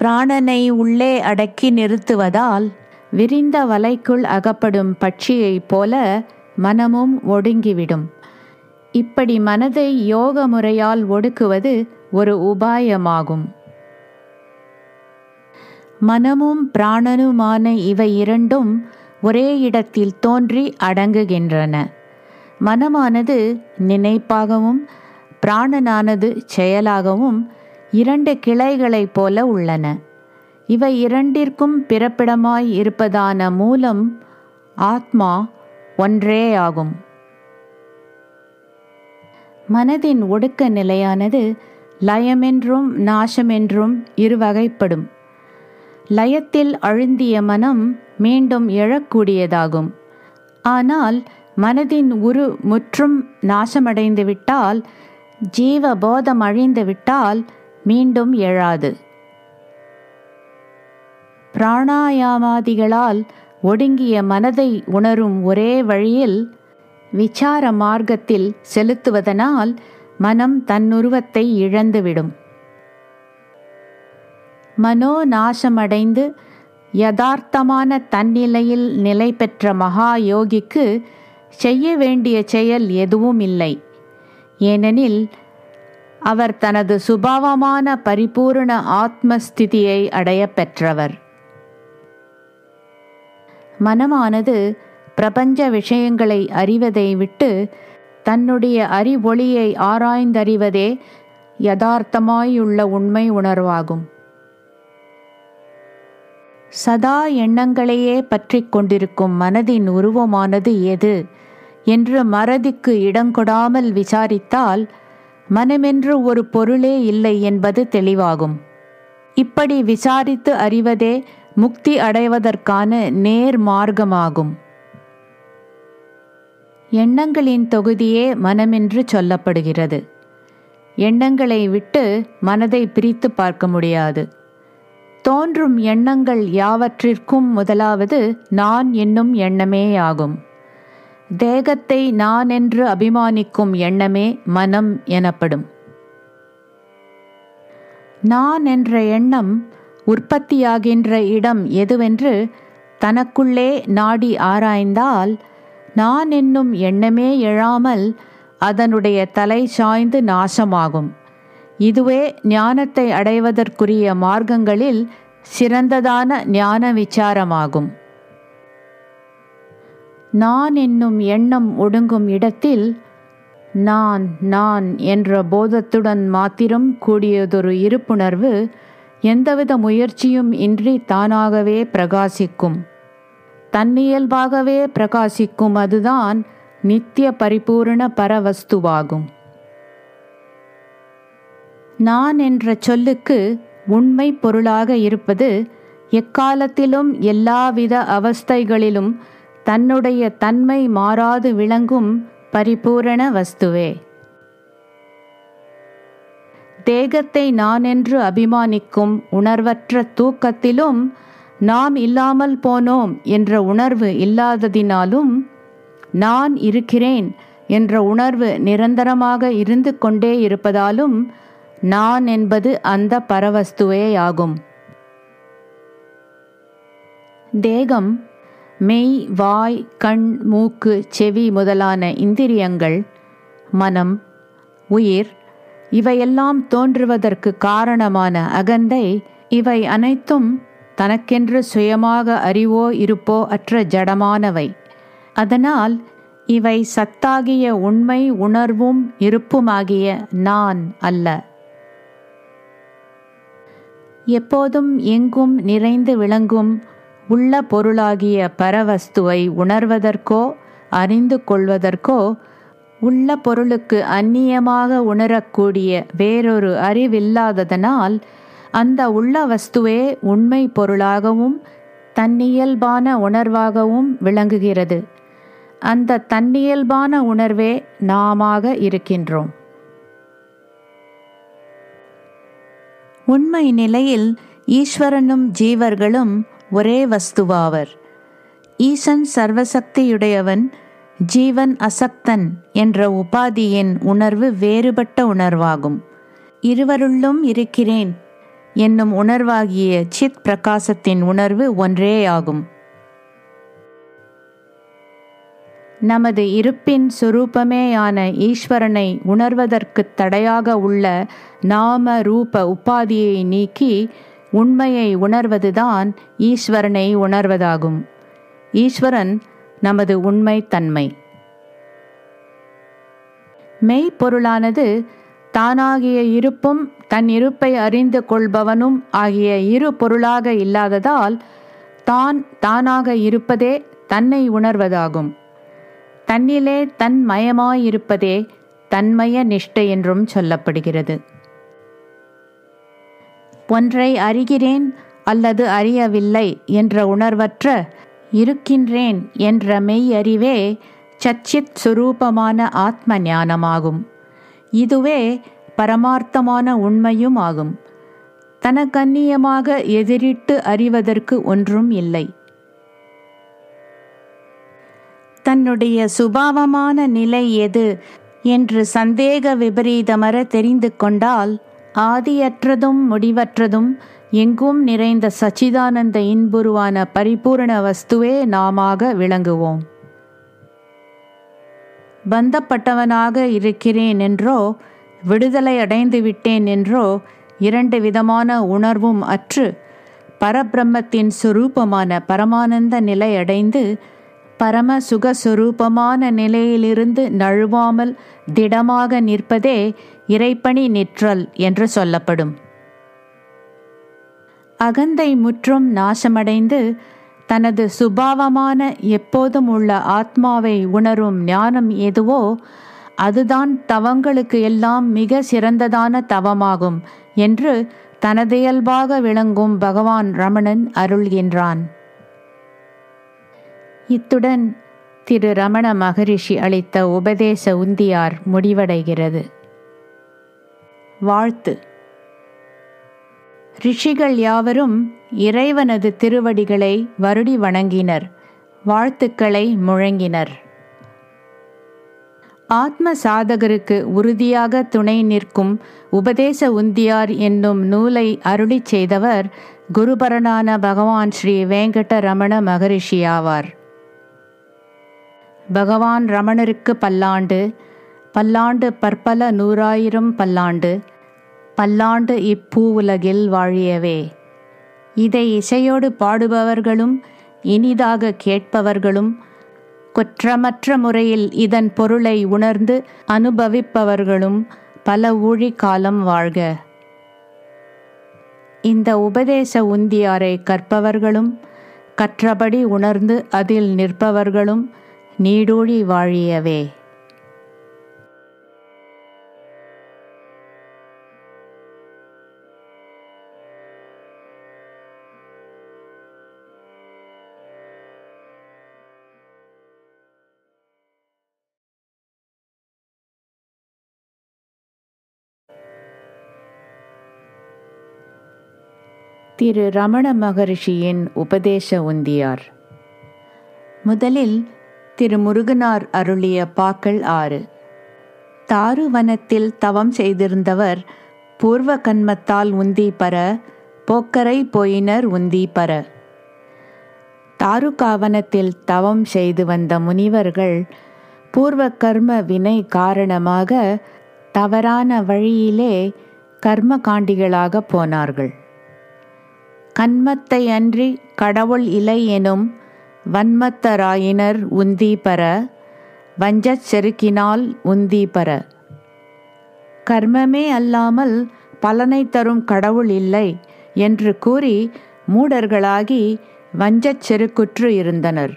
பிராணனை உள்ளே அடக்கி நிறுத்துவதால் விரிந்த வலைக்குள் அகப்படும் பட்சியைப் போல மனமும் ஒடுங்கிவிடும். இப்படி மனதை யோக முறையால் ஒடுக்குவது ஒரு உபாயமாகும். மனமும் பிராணனுமான இவை இரண்டும் ஒரே இடத்தில் தோன்றி அடங்குகின்றன. மனமானது நினைப்பாகவும் பிராணனானது செயலாகவும் இரண்டு கிளைகளைப் போல உள்ளன. இவை இரண்டிற்கும் பிறப்பிடமாய் இருப்பதான மூலம் ஆத்மா ஒன்றேயாகும். மனதின் ஒடுக்க நிலையானது லயமென்றும் நாசமென்றும் இருவகைப்படும். லயத்தில் அழுந்திய மனம் மீண்டும் எழக்கூடியதாகும். ஆனால் மனதின் உரு முற்றும் நாசமடைந்துவிட்டால், ஜீவபோதம் அழிந்துவிட்டால் மீண்டும் எழாது. பிராணாயாமாதிகளால் ஒடுங்கிய மனதை உணரும் ஒரே வழியில் விசார மார்க்கத்தில் செலுத்துவதனால் மனம் தன்னுருவத்தை இழந்துவிடும். மனோ நாசமடைந்து யதார்த்தமான தன்னிலையில் நிலை பெற்ற மகா யோகிக்கு செய்ய வேண்டிய செயல் எதுவும் இல்லை. ஏனெனில் அவர் தனது சுபாவமான பரிபூர்ண ஆத்மஸ்திதியை அடைய பெற்றவர். மனமானது பிரபஞ்ச விஷயங்களை அறிவதை விட்டு தன்னுடைய அறிவொளியை ஆராய்ந்தறிவதே யதார்த்தமாயுள்ள உண்மை உணர்வாகும். சதா எண்ணங்களையே பற்றி கொண்டிருக்கும் மனதின் உருவமானது எது என்று மறதிக்கு இடங்கொடாமல் விசாரித்தால் மனமென்று ஒரு பொருளே இல்லை என்பது தெளிவாகும். இப்படி விசாரித்து அறிவதே முக்தி அடைவதற்கான நேர் மார்க்கமாகும். எண்ணங்களின் தொகுதியே மனமென்று சொல்லப்படுகிறது. எண்ணங்களை விட்டு மனதை பிரித்து பார்க்க முடியாது. தோன்றும் எண்ணங்கள் யாவற்றிற்கும் முதலாவது நான் என்னும் எண்ணமேயாகும். தேகத்தை நான் என்று அபிமானிக்கும் எண்ணமே மனம் எனப்படும். நான் என்ற எண்ணம் உற்பத்தியாகின்ற இடம் எதுவென்று தனக்குள்ளே நாடி ஆராய்ந்தால் நான் என்னும் எண்ணமே எழாமல் அதனுடைய தலை சாய்ந்து நாசமாகும். இதுவே ஞானத்தை அடைவதற்குரிய மார்க்கங்களில் சிறந்ததான ஞான விசாரமாகும். நான் என்னும் எண்ணம் ஒடுங்கும் இடத்தில் நான் நான் என்ற போதத்துடன் மாத்திரம் கூடியதொரு இருப்புணர்வு எந்தவித முயற்சியும் இன்றி தானாகவே பிரகாசிக்கும். தன்னியல்பாகவே பிரகாசிக்கும் அதுதான் நித்திய பரிபூர்ண பரவஸ்துவாகும். நான் என்ற சொல்லுக்கு உண்மை பொருளாக இருப்பது எக்காலத்திலும் எல்லாவித அவஸ்தைகளிலும் தன்னுடைய தன்மை மாறாது விளங்கும் பரிபூரண வஸ்துவே. தேகத்தை நான் என்று அபிமானிக்கும் உணர்வற்ற தூக்கத்திலும் நாம் இல்லாமல் போனோம் என்ற உணர்வு இல்லாததினாலும் நான் இருக்கிறேன் என்ற உணர்வு நிரந்தரமாக இருந்து கொண்டே இருப்பதாலும் நான் என்பது அந்த பரவஸ்துவேயாகும். தேகம், மெய், வாய், கண், மூக்கு, செவி முதலான இந்திரியங்கள், மனம், உயிர் இவையெல்லாம் தோன்றுவதற்கு காரணமான அகந்தை இவை அனைத்தும் தனக்கென்று சுயமாக அறிவோ இருப்போ அற்ற ஜடமானவை. அதனால் இவை சத்தாகிய உண்மை உணர்வும் இருப்புமாகிய நான் அல்ல. எப்போதும் எங்கும் நிறைந்து விளங்கும் உள்ள பொருளாகிய பரவஸ்துவை உணர்வதற்கோ அறிந்து கொள்வதற்கோ உள்ள பொருளுக்கு அந்நியமாக உணரக்கூடிய வேறொரு அறிவில்லாததனால் அந்த உள்ள வஸ்துவே உண்மை பொருளாகவும் தன்னியல்பான உணர்வாகவும் விளங்குகிறது. அந்த தன்னியல்பான உணர்வே நாமாக இருக்கின்றோம். உண்மை நிலையில் ஈஸ்வரனும் ஜீவர்களும் ஒரே வஸ்துவாவர். ஈசன் சர்வசக்தியுடையவன், ஜீவன் அசக்தன் என்ற உபாதியின் உணர்வு வேறுபட்ட உணர்வாகும். இருவருள்ளும் இருக்கிறேன் என்னும் உணர்வாகிய சித் பிரகாசத்தின் உணர்வு ஒன்றேயாகும். நமது இருப்பின் சுரூபமேயான ஈஸ்வரனை உணர்வதற்கு தடையாக உள்ள நாம ரூப உபாதியை நீக்கி உண்மையை உணர்வதுதான் ஈஸ்வரனை உணர்வதாகும். ஈஸ்வரன் நமது உண்மை தன்மை. மெய்ப்பொருளானது தானாகிய இருப்பும் தன் இருப்பை அறிந்து கொள்பவனும் ஆகிய இரு பொருளாக இல்லாததால் தான் தானாக இருப்பதே தன்னை உணர்வதாகும். தன்னிலே தன் மயமாயிருப்பதே தன்மய நிஷ்டை என்றும் சொல்லப்படுகிறது. ஒன்றை அறிகிறேன் அல்லது அறியவில்லை என்ற உணர்வற்ற இருக்கின்றேன் என்ற மெய் அறிவே சச்சித் சுரூபமான ஆத்ம ஞானமாகும். இதுவே பரமார்த்தமான உண்மையும் ஆகும். தனக்கன்னியமாக எதிரிட்டு அறிவதற்கு ஒன்றும் இல்லை. தன்னுடைய சுபாவமான நிலை எது என்று சந்தேக விபரீதமற தெரிந்து கொண்டால் ஆதியற்றதும் முடிவற்றதும் எங்கும் நிறைந்த சச்சிதானந்த இன்புருவான பரிபூர்ண வஸ்துவே நாமாக விளங்குவோம். பந்தப்பட்டவனாக இருக்கிறேன் என்றோ விடுதலை அடைந்து விட்டேன் என்றோ இரண்டு விதமான உணர்வும் அற்று பரபிரம்மத்தின் சுரூபமான பரமானந்த நிலை அடைந்து பரம சுகஸ்வரூபமான நிலையிலிருந்து நழுவாமல் திடமாக நிற்பதே இறைப்பணி நிற்றல் என்று சொல்லப்படும். அகந்தை முற்றும் நாசமடைந்து தனது சுபாவமான எப்போதும் உள்ள ஆத்மாவை உணரும் ஞானம் எதுவோ அதுதான் தவங்களுக்கு எல்லாம் மிக சிறந்ததான தவமாகும் என்று தனது இயல்பாக விளங்கும் பகவான் ரமணன் அருள்கின்றான். இத்துடன் திரு ரமண மகரிஷி அளித்த உபதேச உந்தியார் முடிவடைகிறது. வாழ்த்து. ரிஷிகள் யாவரும் இறைவனது திருவடிகளை வருடி வணங்கினர், வாழ்த்துக்களை முழங்கினர். ஆத்ம சாதகருக்கு உறுதியாக துணை நிற்கும் உபதேச உந்தியார் என்னும் நூலை அருளி செய்தவர் குருபரனான பகவான் ஸ்ரீ வேங்கட ரமண மகரிஷி ஆவார். பகவான் ரமணருக்கு பல்லாண்டு, பல்லாண்டு பற்பல நூறாயிரம் பல்லாண்டு, பல்லாண்டு இப்பூ உலகில் வாழியவே. இதை இசையோடு பாடுபவர்களும் இனிதாக கேட்பவர்களும் குற்றமற்ற முறையில் இதன் பொருளை உணர்ந்து அனுபவிப்பவர்களும் பல ஊழி காலம் வாழ்க. இந்த உபதேச உந்தியாரை கற்பவர்களும் கற்றபடி உணர்ந்து அதில் நிற்பவர்களும் நீடூழி வாழியவே. திரு ரமண மகரிஷியின் உபதேச உந்தியார். முதலில் திரு முருகனார் அருளிய பாக்கள் ஆறு. தாருவனத்தில் தவம் செய்திருந்தவர் பூர்வ கன்மத்தால் உந்தி பர போக்கரை போயினர் உந்தி பர. தாருகாவனத்தில் தவம் செய்து வந்த முனிவர்கள் பூர்வ கர்ம வினை காரணமாக தவறான வழியிலே கர்ம காண்டிகளாக போனார்கள். கன்மத்தை அன்றி கடவுள் இலை எனும் வன்மத்தராயினர் உந்தி பர வஞ்சச் செருக்கினால் உந்தி பர. கர்மமே அல்லாமல் பலனை தரும் கடவுள் இல்லை என்று கூறி மூடர்களாகி வஞ்சச் செருக்குற்று இருந்தனர்.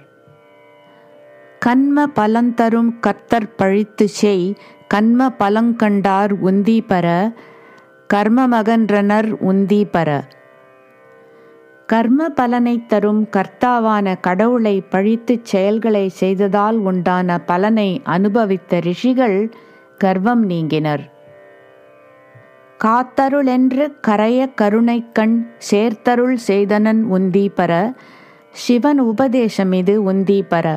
கன்ம பலன் தரும் கர்த்தர் பழித்து செய் கன்ம பலங்கண்டார் உந்தி பர கர்மமகன்றனர் உந்தி பர. கர்ம பலனை தரும் கர்த்தாவான கடவுளை பழித்து செயல்களை செய்ததால் உண்டான பலனை அனுபவித்த ரிஷிகள் கர்வம் நீங்கினர். காத்தருளென்று கரைய கருணை கண் சேர்த்தருள் செய்தனன் உந்தி பர சிவன் உபதேசம் இது உந்தி பர.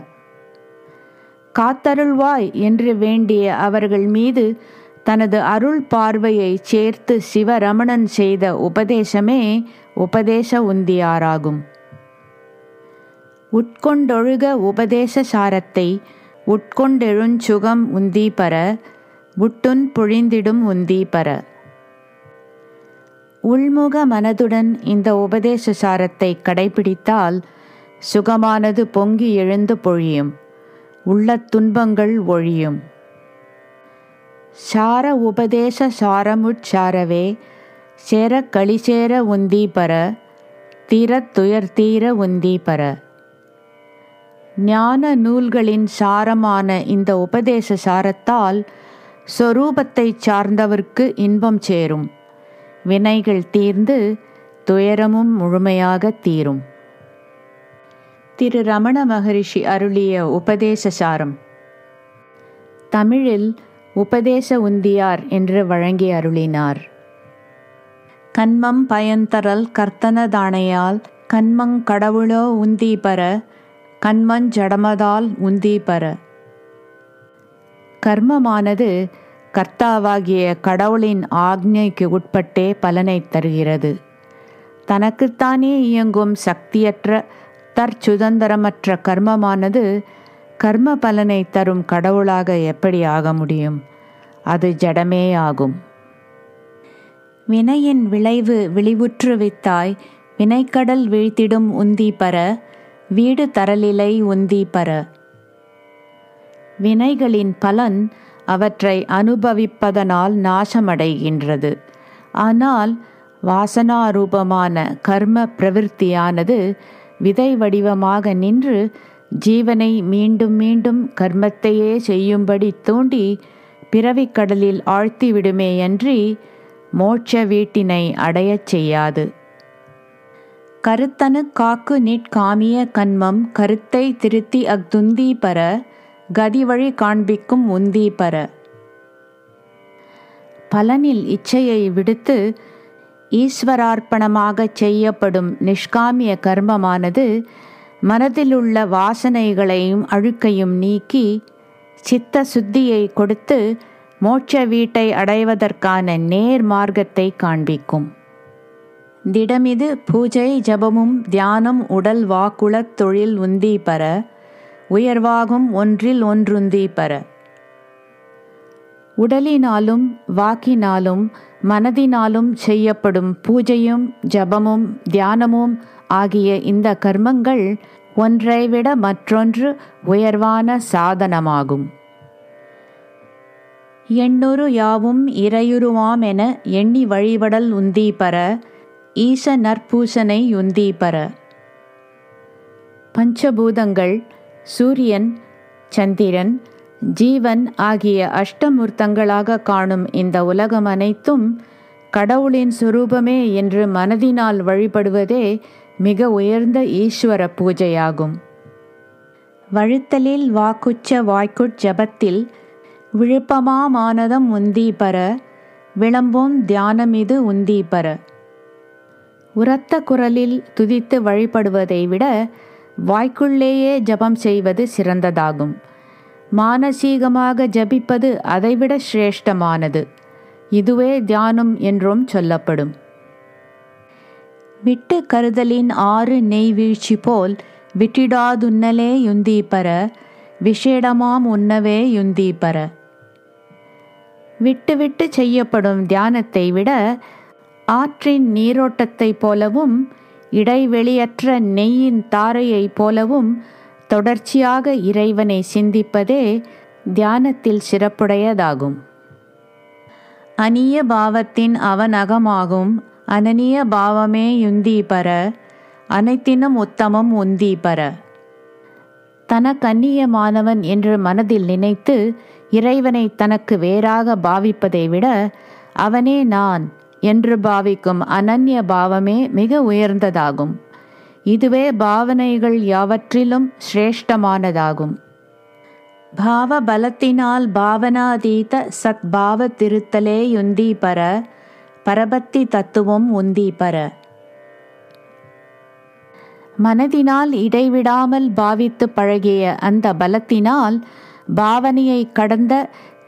காத்தருள்வாய் என்று வேண்டிய அவர்கள் மீது தனது அருள் பார்வையை சேர்த்து சிவரமணன் செய்த உபதேசமே உபதேச உந்தியாராகும். உட்கொண்டொழுக உபதேச சாரத்தை உட்கொண்டெழுஞ்சுகம் உந்தி பர உட்டுன் பொழிந்திடும் உந்தி பர. உள்முக மனதுடன் இந்த உபதேச சாரத்தை கடைபிடித்தால் சுகமானது பொங்கி எழுந்து பொழியும், உள்ள துன்பங்கள் ஒழியும். சார உபதேச சாரமுட்சாரவே சேர களிசேர உந்தீபர தீரத்துயர்தீர உந்தீபர. ஞான நூல்களின் சாரமான இந்த உபதேச சாரத்தால் சொரூபத்தை சார்ந்தவர்க்கு இன்பம் சேரும், வினைகள் தீர்ந்து துயரமும் முழுமையாக தீரும். திரு ரமண மகரிஷி அருளிய உபதேச சாரம். தமிழில் உபதேச உந்தியார் என்று வழங்கி அருளினார். கன்மம் பயன்தரல் கர்த்தனதானையால் கண்மங் கடவுளோ உந்தீபர கண்மஞ் ஜடமதால் உந்தீபர. கர்மமானது கர்த்தாவாகிய கடவுளின் ஆக்ஞைக்கு உட்பட்டே பலனை தருகிறது. தனக்குத்தானே இயங்கும் சக்தியற்ற தற்சுதந்திரமற்ற கர்மமானது கர்ம பலனை தரும் கடவுளாக எப்படி ஆக முடியும்? அது ஜடமே ஆகும். வினையின் விளைவு விழிவுற்று வித்தாய் வினைக்கடல் வீழ்த்திடும் உந்தீபர வீடு தரலிலை உந்தீபர. வினைகளின் பலன் அவற்றை அனுபவிப்பதனால் நாசமடைகின்றது. ஆனால் வாசனாரூபமான கர்ம பிரவிற்த்தியானது விதை வடிவமாக நின்று ஜீவனை மீண்டும் மீண்டும் கர்மத்தையே செய்யும்படி தூண்டி பிறவிக்கடலில் ஆழ்த்திவிடுமேயன்றி மோட்ச வீட்டினை அடையச் செய்யாது. கருத்தனு காக்கு நீட்காமிய கண்மம் கருத்தை திருத்தி அக்துந்தீபர கதிவழி காண்பிக்கும் உந்தீபர. பலனில் இச்சையை விடுத்து ஈஸ்வரார்ப்பணமாக செய்யப்படும் நிஷ்காமிய கர்மமானது மனதிலுள்ள வாசனைகளையும் அழுக்கையும் நீக்கி சித்த சுத்தியை கொடுத்து மோட்ச வீட்டை அடைவதற்கான நேர் மார்க்கத்தை காண்பிக்கும். திடமிது பூஜை ஜபமும் தியானம் உடல் வாக்குளத் தொழில் உந்தீபர உயர்வாகும் ஒன்றில் ஒன்றுந்தீபர. உடலினாலும் வாக்கினாலும் மனதினாலும் செய்யப்படும் பூஜையும் ஜபமும் தியானமும் ஆகிய இந்த கர்மங்கள் ஒன்றை விட மற்றொன்று உயர்வான சாதனமாகும். எண்ணுரு யாவும் இறையுருவாம் என எண்ணி வழிபடல் உந்தீபர ஈச நற்பூசனை உந்தீபர. பஞ்சபூதங்கள், சூரியன், சந்திரன், ஜீவன் ஆகிய அஷ்டமூர்த்தங்களாக காணும் இந்த உலகம் அனைத்தும் கடவுளின் சுரூபமே என்று மனதினால் வழிபடுவதே மிக உயர்ந்த ஈஸ்வர பூஜையாகும். வழுத்தலில் வாக்குச்ச வாய்க்குட் ஜபத்தில் விழுப்பமானதம் உந்தீபர விளம்பும் தியானமிது உந்தீபர. உரத்த குரலில் துதித்து வழிபடுவதை விட வாய்க்குள்ளேயே ஜபம் செய்வது சிறந்ததாகும். மானசீகமாக ஜபிப்பது அதைவிட சிரேஷ்டமானது. இதுவே தியானம் என்றும் சொல்லப்படும். விட்டு கருதலின் ஆறு நெய்வீழ்ச்சி போல் விட்டிடாதுன்னலே யுந்தீபர விஷேடமாம் உண்ணவே யுந்தீபர. விட்டு விட்டு செய்யப்படும் தியானத்தை விட ஆற்றின் நீரோட்டத்தைப் போலவும் இடைவெளியற்ற நெய்யின் தாரையைப் போலவும் தொடர்ச்சியாக இறைவனை சிந்திப்பதே தியானத்தில் சிறப்புடையதாகும். அனிய பாவத்தின் அவனகமாகும் அனனிய பாவமே யுந்தீபர அனைத்தினும் உத்தமம் உந்தீபர. தனக்கன்னியமானவன் என்று மனதில் நினைத்து இறைவனை தனக்கு வேறாக பாவிப்பதை விட அவனே நான் என்று பாவிக்கும் அனன்ய பாவமே மிக உயர்ந்ததாகும். இதுவே பாவனைகள் யாவற்றிலும் சிரேஷ்டமானதாகும். பாவ பலத்தினால் பாவனாதீத சத்பாவ திருத்தலே யுந்தீபர பரபத்தி தத்துவம் உந்தீபர. மனதினால் இடைவிடாமல் பாவித்து பழகிய அந்த பலத்தினால் பாவனையை கடந்த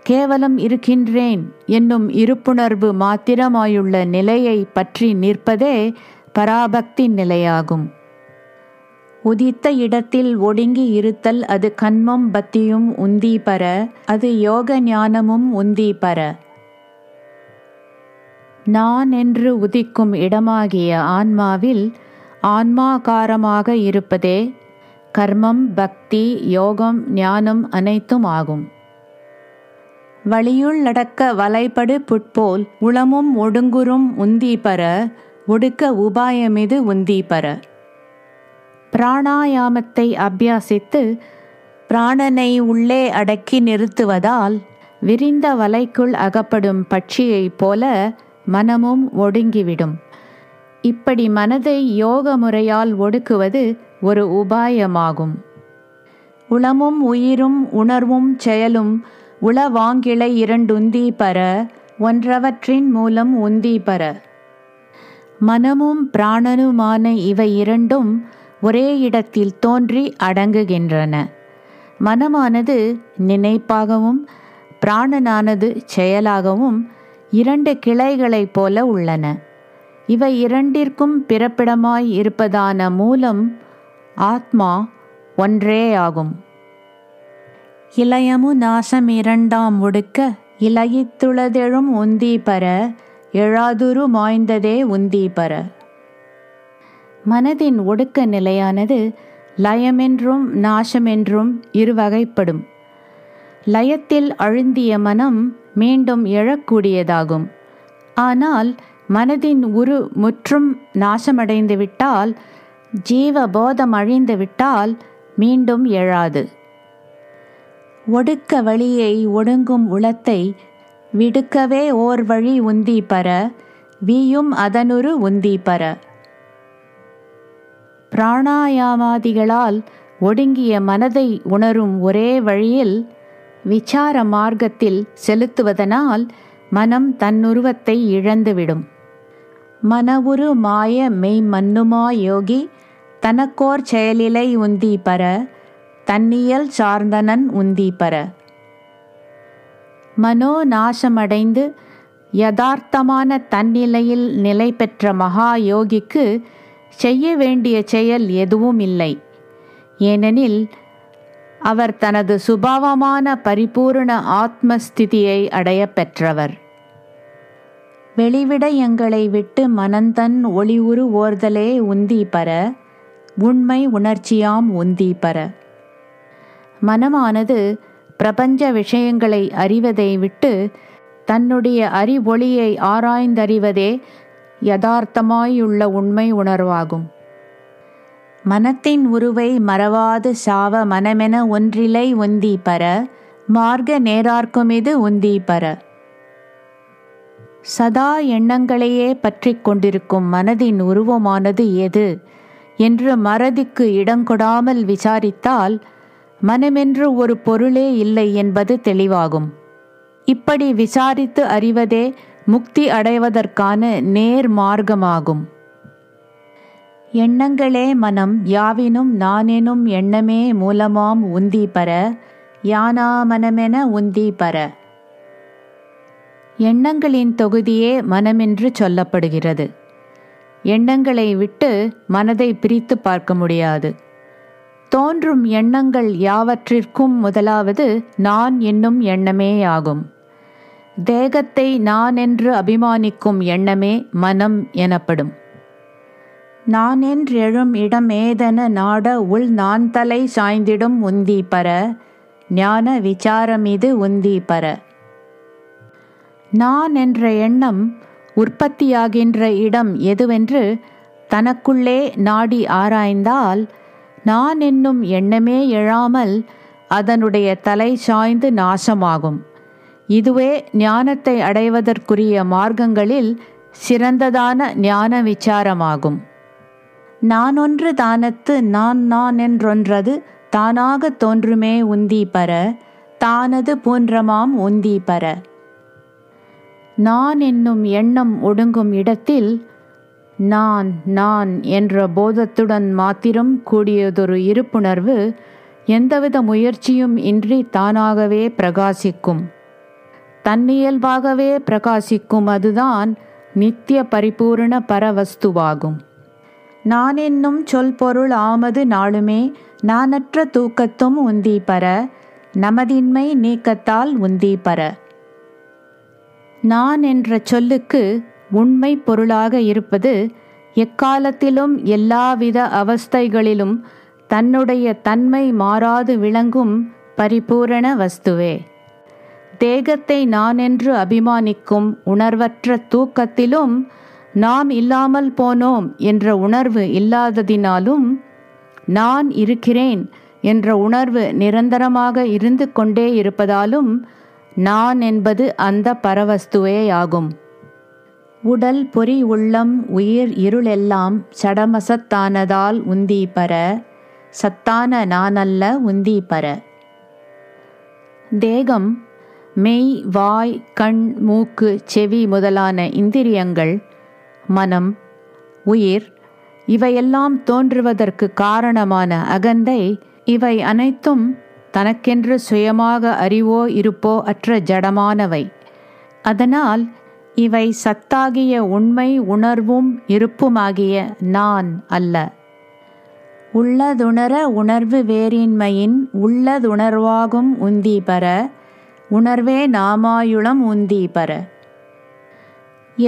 கேவலம் இருக்கின்றேன் என்னும் இருப்புணர்வு மாத்திரமாயுள்ள நிலையை பற்றி நிற்பதே பராபக்தி நிலையாகும். உதித்த இடத்தில் ஒடுங்கி இருத்தல் அது கன்மம் பத்தியும் உந்தீபர அது யோக ஞானமும் உந்தீபர. நான் என்று உதிக்கும் இடமாகிய ஆன்மாவில் ஆன்மாகாரமாக இருப்பதே கர்மம், பக்தி, யோகம், ஞானம் அனைத்தும் ஆகும். வழியுள் நடக்க வலைப்படு புட்போல் உளமும் ஒடுங்குறும் உந்தீபர ஒடுக்க உபாயமிது உந்தீபர. பிராணாயாமத்தை அபியாசித்து பிராணனை உள்ளே அடக்கி நிறுத்துவதால் விரிந்த வலைக்குள் அகப்படும் பட்சியைப் போல மனமும் ஒடுங்கிவிடும். இப்படி மனதை யோக முறையால் ஒடுக்குவது ஒரு உபாயமாகும். உளமும் உயிரும் உணர்வும் செயலும் உளவாங்கிளை இரண்டுந்தி பர ஒன்றவற்றின் மூலம் உந்தி பர. மனமும் பிராணனுமான இவை இரண்டும் ஒரே இடத்தில் தோன்றி அடங்குகின்றன. மனமானது நினைப்பாகவும் பிராணனானது செயலாகவும் இரண்டு கிளைகளைப் போல உள்ளன. இவை இரண்டிற்கும் பிறப்பிடமாய் இருப்பதான மூலம் ஆத்மா ஒன்றேயாகும். இளையமு நாசம் இரண்டாம் ஒடுக்க இலயித்துளதெழும் உந்தீபர எழாதுரு மாய்ந்ததே உந்தீபர. மனதின் ஒடுக்க நிலையானது லயமென்றும் நாசமென்றும் இருவகைப்படும். லயத்தில் அழுந்திய மனம் மீண்டும் எழக்கூடியதாகும். ஆனால் மனதின் உரு முற்றும் நாசமடைந்துவிட்டால், ஜீவபோதம் அழிந்துவிட்டால் மீண்டும் எழாது. ஒடுக்க வழியை ஒடுங்கும் உளத்தை விடுக்கவே ஓர் வழி உந்தீபர வீயும் அதனுரு உந்தீபர. பிராணாயாமாதிகளால் ஒடுங்கிய மனதை உணரும் ஒரே வழியில் விசார மார்க்கத்தில் செலுத்துவதனால் மனம் தன்னுருவத்தை இழந்துவிடும். மனவுரு மாய மெய் மன்னுமா யோகி தனக்கோர் செயலிலை உந்தீபர தன்னியல் சார்ந்தனன் உந்தீபர. மனோ நாசமடைந்து யதார்த்தமான தன்னிலையில் நிலை பெற்ற மகா யோகிக்கு செய்ய வேண்டிய செயல் எதுவும் இல்லை. ஏனெனில் அவர் தனது சுபாவமான பரிபூர்ண ஆத்மஸ்திதியை அடைய பெற்றவர். வெளிவிட எங்களை விட்டு மனந்தன் ஒளிவுரு ஓர்தலே உந்தீபர உண்மை உணர்ச்சியாம் உந்தீபர. மனமானது பிரபஞ்ச விஷயங்களை அறிவதை விட்டு தன்னுடைய அறிவொளியை ஆராய்ந்தறிவதே யதார்த்தமாயுள்ள உண்மை உணர்வாகும். மனத்தின் உருவை மறவாது சாவ மனமென ஒன்றிலை உந்தீபர மார்க நேரார்க்குமிது உந்தீபர. சதா எண்ணங்களையே பற்றி கொண்டிருக்கும் மனதின் உருவமானது எது என்று மறதிக்கு இடங்கொடாமல் விசாரித்தால் மனமென்று ஒரு பொருளே இல்லை என்பது தெளிவாகும். இப்படி விசாரித்து அறிவதே முக்தி அடைவதற்கான நேர் மார்க்கமாகும். எண்ணங்களே மனம் யாவினும் நானெனும் எண்ணமே மூலமாம் உந்தீபர யானா மனமென உந்தீபர. எண்ணங்களின் தொகுதியே மனமென்று சொல்லப்படுகிறது. எண்ணங்களை விட்டு மனதை பிரித்து பார்க்க முடியாது. தோன்றும் எண்ணங்கள் யாவற்றிற்கும் முதலாவது நான் என்னும் எண்ணமேயாகும். தேகத்தை நான் என்று அபிமானிக்கும் எண்ணமே மனம் எனப்படும். நானென்றெழும் இடமேதன நாட உள் நான் தலை சாய்ந்திடும் உந்தீபர ஞான விசாரமிது உந்தீபர. நான் என்ற எண்ணம் உற்பத்தியாகின்ற இடம் எதுவென்று தனக்குள்ளே நாடி ஆராய்ந்தால் நான் என்னும் எண்ணமே எழாமல் அதனுடைய தலை சாய்ந்து நாசமாகும். இதுவே ஞானத்தை அடைவதற்குரிய மார்க்கங்களில் சிறந்ததான ஞான விசாரமாகும். நானொன்று தானத்து நான் நான் என்றொன்றது தானாக தோன்றுமே உந்தீபர தானது பூன்றமாம் உந்தீபர. நான் என்னும் எண்ணம் ஒடுங்கும் இடத்தில் நான் நான் என்ற போதத்துடன் மாத்திரம் கூடியதொரு இருப்புணர்வு எந்தவித முயற்சியும் இன்றி தானாகவே பிரகாசிக்கும், தன்னியல்பாகவே பிரகாசிக்கும். அதுதான் நித்திய பரிபூர்ண பரவஸ்துவாகும். நான் என்னும் சொல் பொருள் ஆமது நாளுமே நானற்ற தூக்கத்தும் உந்தீபர நமதின்மை நீக்கத்தால் உந்தீபர. நான் என்ற சொல்லுக்கு உண்மை பொருளாக இருப்பது எக்காலத்திலும் எல்லாவித அவஸ்தைகளிலும் தன்னுடைய தன்மை மாறாது விளங்கும் பரிபூரண வஸ்துவே. தேகத்தை நான் என்று அபிமானிக்கும் உணர்வற்ற தூக்கத்திலும் நாம் இல்லாமல் போனோம் என்ற உணர்வு இல்லாததினாலும் நான் இருக்கிறேன் என்ற உணர்வு நிரந்தரமாக இருந்து கொண்டே இருப்பதாலும் நான் என்பது அந்த பரவஸ்துவேயாகும். உடல் பொறி உள்ளம் உயிர் இருளெல்லாம் சடமசத்தானதால் உந்தீபர, சத்தான நானல்ல உந்தீபர. தேகம், மெய், வாய், கண், மூக்கு, செவி முதலான இந்திரியங்கள், மனம், உயிர் இவையெல்லாம் தோன்றுவதற்கு காரணமான அகந்தை இவை அனைத்தும் தனக்கென்று சுயமாக அறிவோ இருப்போ அற்ற ஜடமானவை. அதனால் இவை சத்தாகிய உண்மை உணர்வும் இருப்புமாகிய நான் அல்ல. உள்ளதுணர உணர்வு வேறின்மையின் உள்ளதுணர்வாகும் உந்தீபர, உணர்வே நாமாயுளம் உந்தீபர.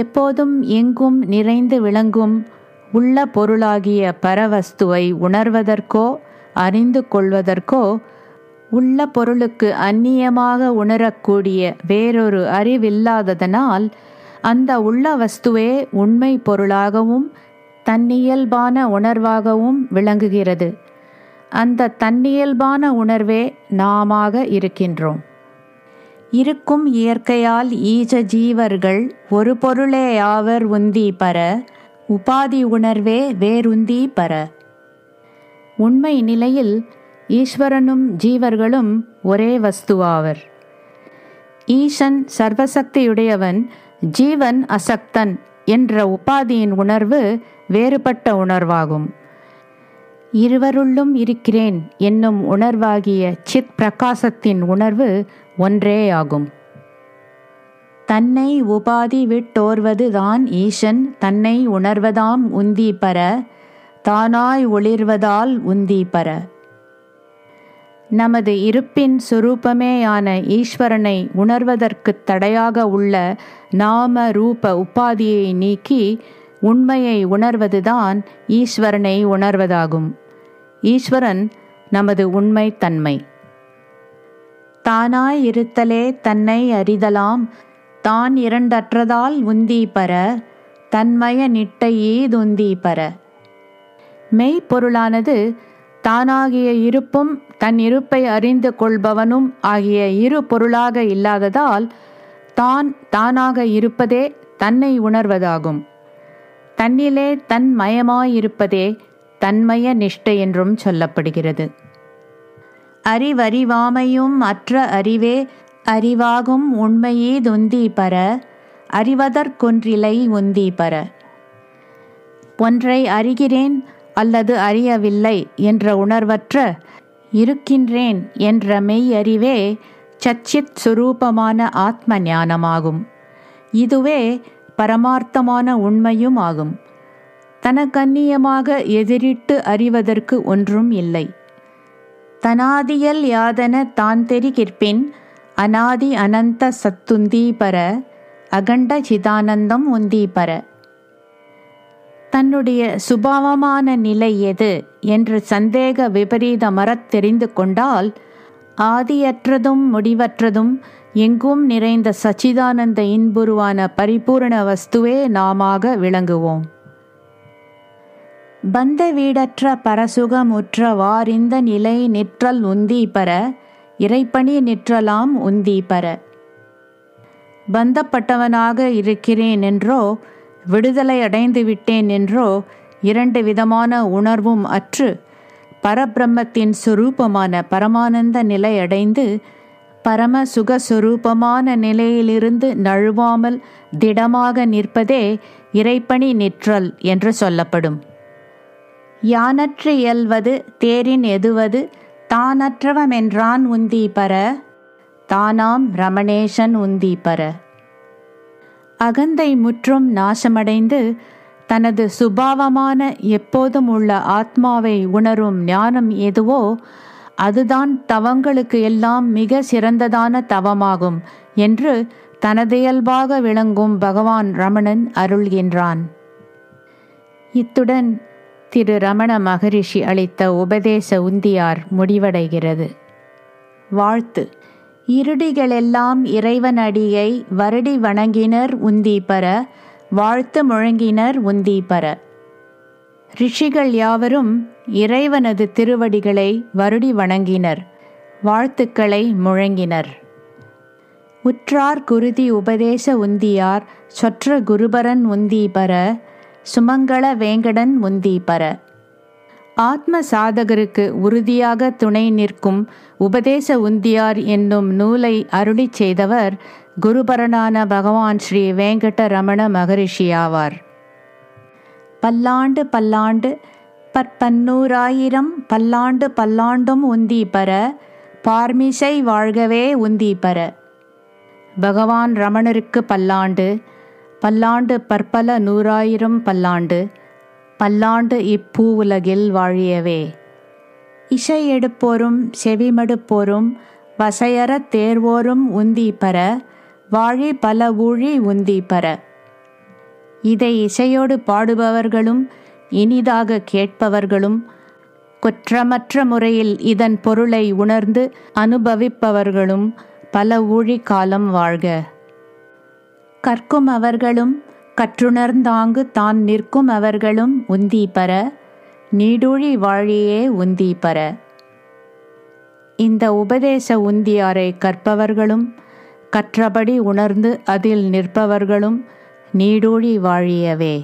எப்போதும் எங்கும் நிறைந்து விளங்கும் உள்ள பொருளாகிய பரவஸ்துவை உணர்வதற்கோ அறிந்து கொள்வதற்கோ உள்ள பொருளுக்கு அந்நியமாக உணரக்கூடிய வேறொரு அறிவில்லாததனால் அந்த உள்ள வஸ்துவே உண்மை பொருளாகவும் தன்னியல்பான உணர்வாகவும் விளங்குகிறது. அந்த தன்னியல்பான உணர்வே நாமாக இருக்கின்றோம். இருக்கும் இயற்கையால் ஈஜ ஜீவர்கள் ஒரு பொருளேயாவர் உந்தீபர, உபாதி உணர்வே வேறுந்தீபர. உண்மை நிலையில் ஈஸ்வரனும் ஜீவர்களும் ஒரே வஸ்துவாவர். ஈசன் சர்வசக்தியுடையவன், ஜீவன் அசக்தன் என்ற உபாதியின் உணர்வு வேறுபட்ட உணர்வாகும். இருவருள்ளும் இருக்கிறேன் என்னும் உணர்வாகிய சித் பிரகாசத்தின் உணர்வு ஒன்றேயாகும். தன்னை உபாதி விட்டோர்வதுதான் ஈசன், தன்னை உணர்வதாம் உந்தீபர, தானாய் ஒளிர்வதால் உந்தீபர. நமது இருப்பின் சுரூபமேயான ஈஸ்வரனை உணர்வதற்குத் தடையாக உள்ள நாம ரூப உபாதியை நீக்கி உண்மையை உணர்வதுதான் ஈஸ்வரனை உணர்வதாகும். ஈஸ்வரன் நமது உண்மை தன்மை. தானாய் இருத்தலே தன்னை அறிதலாம், தான் இரண்டற்றதால் உந்தீபர, தன்மய நிட்டையீதுந்தீபர. மெய்ப்பொருளானது தானாகிய இருப்பும் தன் இருப்பை அறிந்து கொள்பவனும் ஆகிய இரு பொருளாக இல்லாததால் தான் தானாக இருப்பதே தன்னை உணர்வதாகும். தன்னிலே தன் மயமாயிருப்பதே தன்மய நிஷ்டை என்றும் சொல்லப்படுகிறது. அறிவறிவாமையும் அற்ற அறிவே அறிவாகும் உண்மையே துந்தீபர, அறிவதற்கொன்றிலை உந்தீபர. ஒன்றை அறிகிறேன் அல்லது அறியவில்லை என்ற உணர்வற்ற இருக்கின்றேன் என்ற மெய் அறிவே சச்சித் சுரூபமான ஆத்ம ஞானமாகும். இதுவே பரமார்த்தமான உண்மையும் ஆகும். தனக்கன்னியமாக எதிரிட்டு அறிவதற்கு ஒன்றும் இல்லை. தனாதியல் யாதன தான் தெரிகிற்பின் அநாதி அனந்த சத்துந்தீபர, அகண்ட சிதானந்தம் உந்தீபர. தன்னுடைய சுபாவமான நிலை எது என்று சந்தேக விபரீத மறத் தெரிந்து கொண்டால் ஆதியற்றதும் முடிவற்றதும் எங்கும் நிறைந்த சச்சிதானந்த இன்புருவான பரிபூர்ண வஸ்துவே நாமாக விளங்குவோம். பந்த வீடற்ற பரசுகமுற்ற வாரிந்த நிலை நிற்றல் உந்தீபர, இறைப்பணி நிற்றலாம் உந்தீபர. பந்தப்பட்டவனாக இருக்கிறேன் என்றோ விடுதலை அடைந்து விட்டேன் என்றோ இரண்டு விதமான உணர்வும் அற்று பரபிரம்மத்தின் சுரூபமான பரமானந்த நிலையடைந்து பரம சுகஸ்வரூபமான நிலையிலிருந்து நழுவாமல் திடமாக நிற்பதே இறைப்பணி நிற்றல் என்று சொல்லப்படும். யானற்று இயல்வது தேரின் எதுவது தானற்றவமென்றான் உந்தீபர, தானாம் ரமணேஷன் உந்தீபர. அகந்தை முற்றும் நாசமடைந்து தனது சுபாவமான எப்போதும் உள்ள ஆத்மாவை உணரும் ஞானம் எதுவோ அதுதான் தவங்களுக்கு எல்லாம் மிக சிறந்ததான தவமாகும் என்று தனதியல்பாக விளங்கும் பகவான் ரமணன் அருள்கின்றான். இத்துடன் திரு ரமண மகரிஷி அளித்த உபதேச உந்தியார் முடிவடைகிறது. வாழ்த்து. இருடிகளெல்லாம் இறைவனடியை வருடி வணங்கினர் உந்தீப்பர, வாழ்த்து முழங்கினர் உந்தீப்பர. ரிஷிகள் யாவரும் இறைவனது திருவடிகளை வருடி வணங்கினர், வாழ்த்துக்களை முழங்கினர். உற்றார் குருதி உபதேச உந்தியார் சொற்ற குருபரன் உந்தீபர, சுமங்கள வேங்கடன் உந்தீபர. ஆத்ம சாதகருக்கு உறுதியாக துணை நிற்கும் உபதேச உந்தியார் என்னும் நூலை அருளி செய்தவர் குருபரனான பகவான் ஸ்ரீ வேங்கடரமண மகரிஷியாவார். பல்லாண்டு பல்லாண்டு பற்பன்னூறாயிரம் பல்லாண்டு பல்லாண்டும் உந்தீபர, பார்மிசை வாழ்கவே உந்தீபர. பகவான் ரமணருக்கு பல்லாண்டு பல்லாண்டு பற்பல நூறாயிரம் பல்லாண்டு பல்லாண்டு இப்பூ உலகில் வாழியவே. இசை எடுப்போரும் செவிமடுப்போரும் வசையற தேர்வோரும் உந்தீபர, வாழி பல ஊழி உந்தீபர. இதை இசையோடு பாடுபவர்களும் இனிதாக கேட்பவர்களும் குற்றமற்ற முறையில் இதன் பொருளை உணர்ந்து அனுபவிப்பவர்களும் பல ஊழி காலம் வாழ்க. கற்கும் அவர்களும் கற்றுணர்ந்தாங்கு தான் நிற்கும் அவர்களும் உந்தீபர, நீடூழி வாழியே உந்தீபர. இந்த உபதேச உந்தியாரை கற்பவர்களும் கற்றபடி உணர்ந்து அதில் நிற்பவர்களும் நீடூழி வாழியவே.